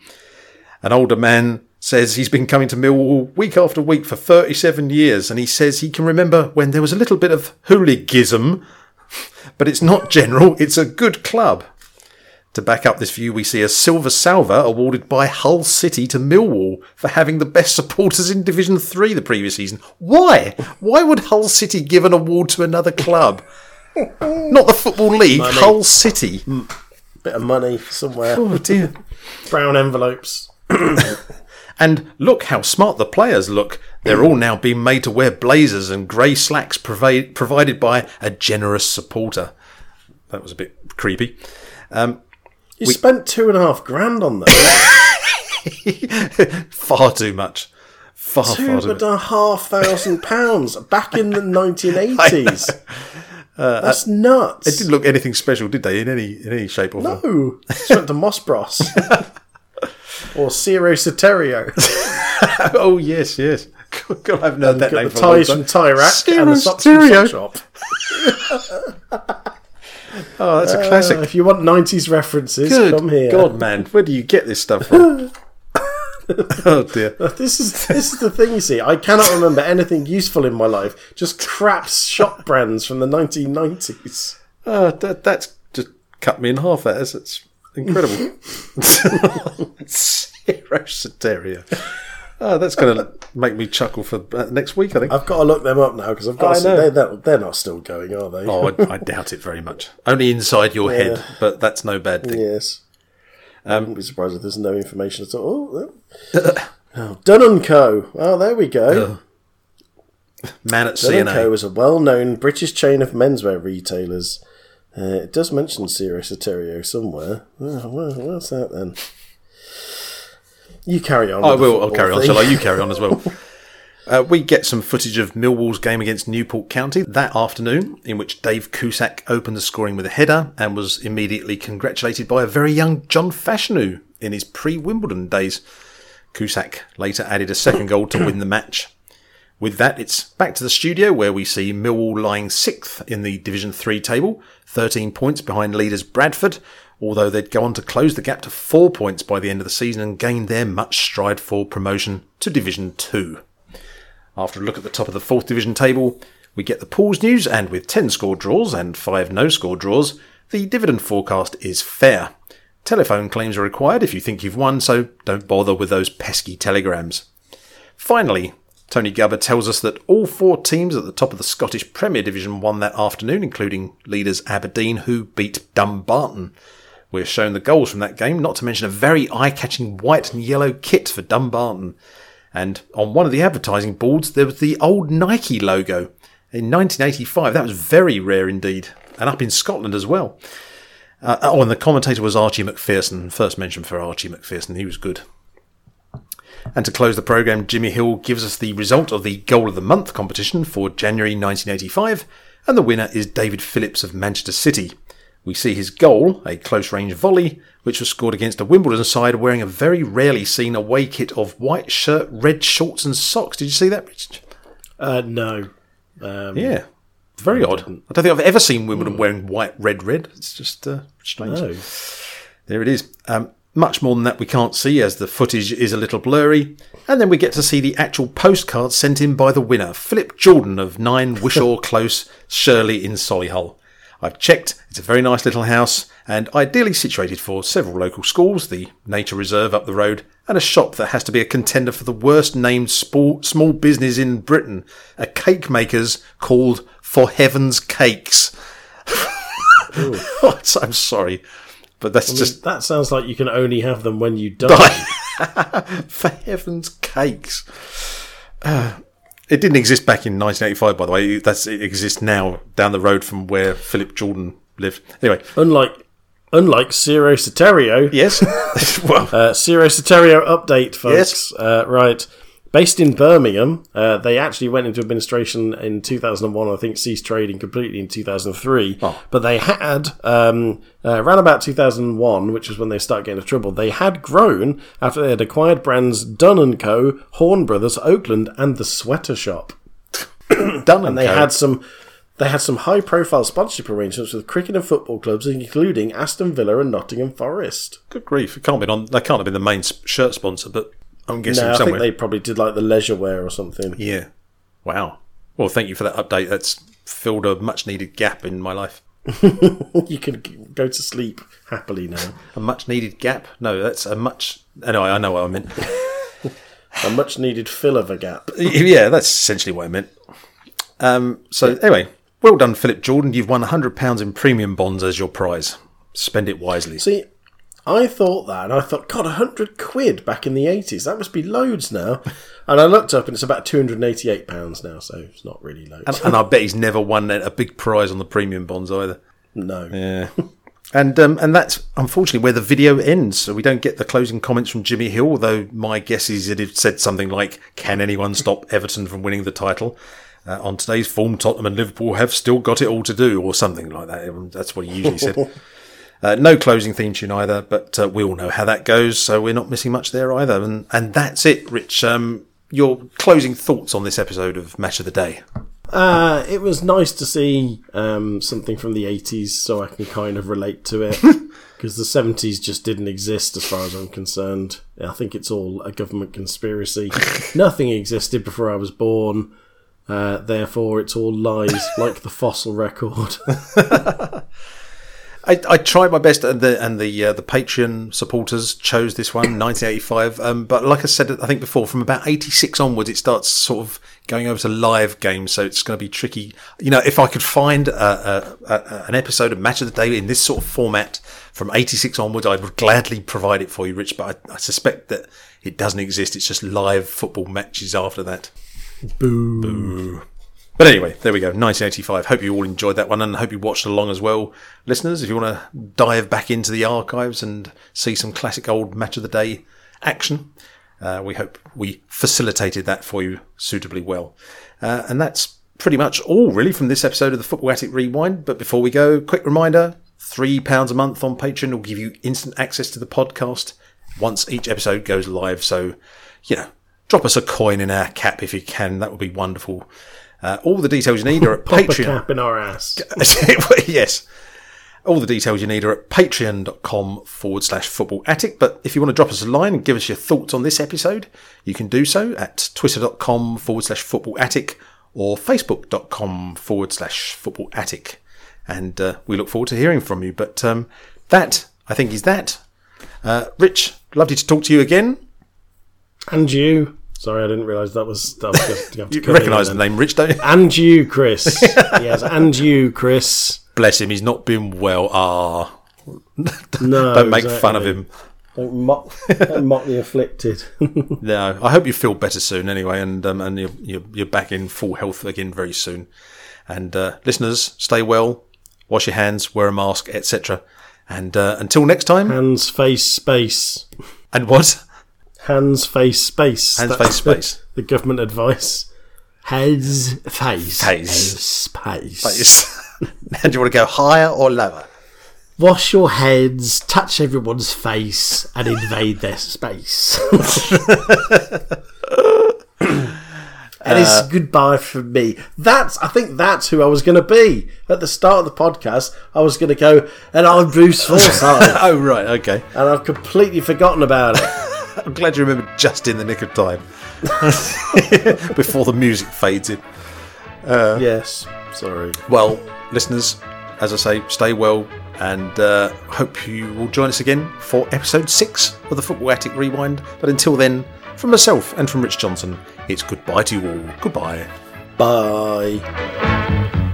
An older man says he's been coming to Millwall week after week for thirty-seven years, and he says he can remember when there was a little bit of hooligism, but it's not general, it's a good club. To back up this view, we see a silver salver awarded by Hull City to Millwall for having the best supporters in Division three the previous season. Why? Why would Hull City give an award to another club? Not the Football League, money. Hull City. Mm. Bit of money somewhere. Oh dear. Brown envelopes. And look how smart the players look. They're all now being made to wear blazers and grey slacks provi- provided by a generous supporter. That was a bit creepy. Um... You we- spent two and a half grand on that. Far too much. Far, two far too much. Two and a half thousand pounds back in the nineteen eighties. Uh, That's uh, nuts. It didn't look anything special, did they, in any in any shape or form? No. Just went to Moss Bros. Or Ciro Soterio. Oh, yes, yes. God, I've known that name for a long time. The ties from Tyrak and the socks from Sock Shop. Oh, that's a classic. Uh, if you want nineties references, good come here. God, man, where do you get this stuff from? Oh, dear. This is this is the thing, you see. I cannot remember anything useful in my life. Just crap shop brands from the nineteen nineties. Oh, that, that's just cut me in half. That is. It's incredible. Zero Soteria. Oh, that's going to make me chuckle for next week, I think. I've got to look them up now, because I've got. I some, know. They're, they're not still going, are they? Oh, I, I doubt it very much. Only inside your yeah. head, but that's no bad thing. Yes. Um, I wouldn't be surprised if there's no information at all. Oh, oh. Dun and Co. Oh, there we go. Oh. Man at C and A. Dun and Co is a well-known British chain of menswear retailers. Uh, it does mention Ciro Soterio somewhere. Oh, well, what's that then? You carry on. I will. I'll carry on. Shall I? You carry on as well. Uh, we get some footage of Millwall's game against Newport County that afternoon, in which Dave Cusack opened the scoring with a header and was immediately congratulated by a very young John Fashanu in his pre-Wimbledon days. Cusack later added a second goal to win the match. With that, it's back to the studio where we see Millwall lying sixth in the Division three table, thirteen points behind leaders Bradford, although they'd go on to close the gap to four points by the end of the season and gain their much stride for promotion to Division two. After a look at the top of the fourth Division table, we get the Pools news, and with ten score draws and five no-score draws, the dividend forecast is fair. Telephone claims are required if you think you've won, so don't bother with those pesky telegrams. Finally, Tony Gubber tells us that all four teams at the top of the Scottish Premier Division won that afternoon, including leaders Aberdeen, who beat Dumbarton. We're shown the goals from that game, not to mention a very eye-catching white and yellow kit for Dumbarton. And on one of the advertising boards, there was the old Nike logo. In nineteen eighty-five, that was very rare indeed, and up in Scotland as well. Uh, oh, and the commentator was Archie McPherson. First mention for Archie McPherson, he was good. And to close the programme, Jimmy Hill gives us the result of the Goal of the Month competition for January nineteen eighty-five, and the winner is David Phillips of Manchester City. We see his goal, a close-range volley, which was scored against a Wimbledon side wearing a very rarely seen away kit of white shirt, red shorts and socks. Did you see that, Richard? Uh, no. Um, yeah. Very I odd. Didn't. I don't think I've ever seen Wimbledon mm. wearing white, red, red. It's just uh, strange. No. There it is. Um, much more than that we can't see, as the footage is a little blurry. And then we get to see the actual postcard sent in by the winner, Philip Jordan of nine Wishaw Close, Shirley in Solihull. I've checked, it's a very nice little house and ideally situated for several local schools, the nature reserve up the road, and a shop that has to be a contender for the worst named small business in Britain, a cake maker's called For Heaven's Cakes. I'm sorry, but that's I mean, just... That sounds like you can only have them when you die. For Heaven's Cakes. Uh, It didn't exist back in nineteen eighty-five, by the way. That's, it exists now down the road from where Philip Jordan lived. Anyway, unlike unlike Ciro Soterio, yes. Well, uh, Ciro Soterio update, folks. Yes. Uh, right, based in Birmingham, uh, they actually went into administration in two thousand one. I think ceased trading completely in two thousand three. Oh. But they had um, uh, around about two thousand one, which is when they started getting into trouble. They had grown after they had acquired brands Dun and Co, Horn Brothers, Oakland, and the Sweater Shop. Dun and, and they Co. had some. They had some high-profile sponsorship arrangements with cricket and football clubs, including Aston Villa and Nottingham Forest. Good grief! It can't be on. They can't have been the main shirt sponsor, but. I'm guessing no, I somewhere. think they probably did like the leisure wear or something. Yeah. Wow. Well, thank you for that update. That's filled a much-needed gap in my life. You can go to sleep happily now. A much needed gap? No, that's a much... Anyway, I know what I meant. A much needed fill of a gap. Yeah, that's essentially what I meant. Um, so yeah. Anyway, well done, Philip Jordan. You've won one hundred pounds in premium bonds as your prize. Spend it wisely. See, I thought that, and I thought, God, one hundred quid back in the eighties. That must be loads now. And I looked up, and it's about two hundred eighty-eight pounds now, so it's not really loads. And, and I bet he's never won a big prize on the premium bonds either. No. Yeah. And um, and that's, unfortunately, where the video ends. So we don't get the closing comments from Jimmy Hill, although my guess is it had said something like, can anyone stop Everton from winning the title? Uh, on today's form, Tottenham and Liverpool have still got it all to do, or something like that. That's what he usually said. Uh, no closing theme tune either, but uh, we all know how that goes, so we're not missing much there either. And and that's it, Rich. Um, your closing thoughts on this episode of Match of the Day? Uh, it was nice to see um, something from the eighties, so I can kind of relate to it, because the seventies just didn't exist as far as I'm concerned. I think it's all a government conspiracy. Nothing existed before I was born. Uh, therefore, it's all lies, like the fossil record. I, I tried my best, and the and the uh, the Patreon supporters chose this one, nineteen eighty-five. Um, but like I said, I think before, from about eighty-six onwards, it starts sort of going over to live games, so it's going to be tricky. You know, if I could find a, a, a, an episode of Match of the Day in this sort of format from eighty-six onwards, I would gladly provide it for you, Rich. But I, I suspect that it doesn't exist. It's just live football matches after that. Boo. Boo. But anyway, there we go, nineteen eighty-five. Hope you all enjoyed that one, and hope you watched along as well. Listeners, if you want to dive back into the archives and see some classic old Match of the Day action, uh, we hope we facilitated that for you suitably well. Uh, and that's pretty much all, really, from this episode of the Football Attic Rewind. But before we go, quick reminder, three pounds a month on Patreon will give you instant access to the podcast once each episode goes live. So, you know, drop us a coin in our cap if you can. That would be wonderful. Uh, all the details you need are at Patreon. Pop a cap in our ass. Yes. All the details you need are at patreon.com forward slash football attic. But if you want to drop us a line and give us your thoughts on this episode, you can do so at twitter.com forward slash football attic or facebook.com forward slash football attic. And uh, we look forward to hearing from you. But um, that, I think, is that. Uh, Rich, lovely to talk to you again. And you. Sorry, I didn't realise that was... That was to have to you recognise the name, Rich, don't you? And you, Chris. Yes, and you, Chris. Bless him, he's not been well. Ah, no, Don't make exactly. fun of him. Don't mock, don't mock the afflicted. No, I hope you feel better soon anyway, and um, and you're, you're, you're back in full health again very soon. And uh, listeners, stay well, wash your hands, wear a mask, et cetera. And uh, until next time... Hands, face, space. And what? Hands, face, space. Hands, That's face, space. The, the government advice. Hands, face, face. space. Face. And do you want to go higher or lower? Wash your hands, touch everyone's face, and invade their space. And it's uh, goodbye from me. That's, I think that's who I was going to be. At the start of the podcast, I was going to go, and I'm Bruce Forsyth. Oh, right, okay. And I've completely forgotten about it. I'm glad you remembered just in the nick of time. Before the music fades in. Uh, yes, sorry. Well, listeners, as I say, stay well, and uh, hope you will join us again for episode six of the Football Attic Rewind. But until then, from myself and from Rich Johnson, it's goodbye to you all. Goodbye. Bye.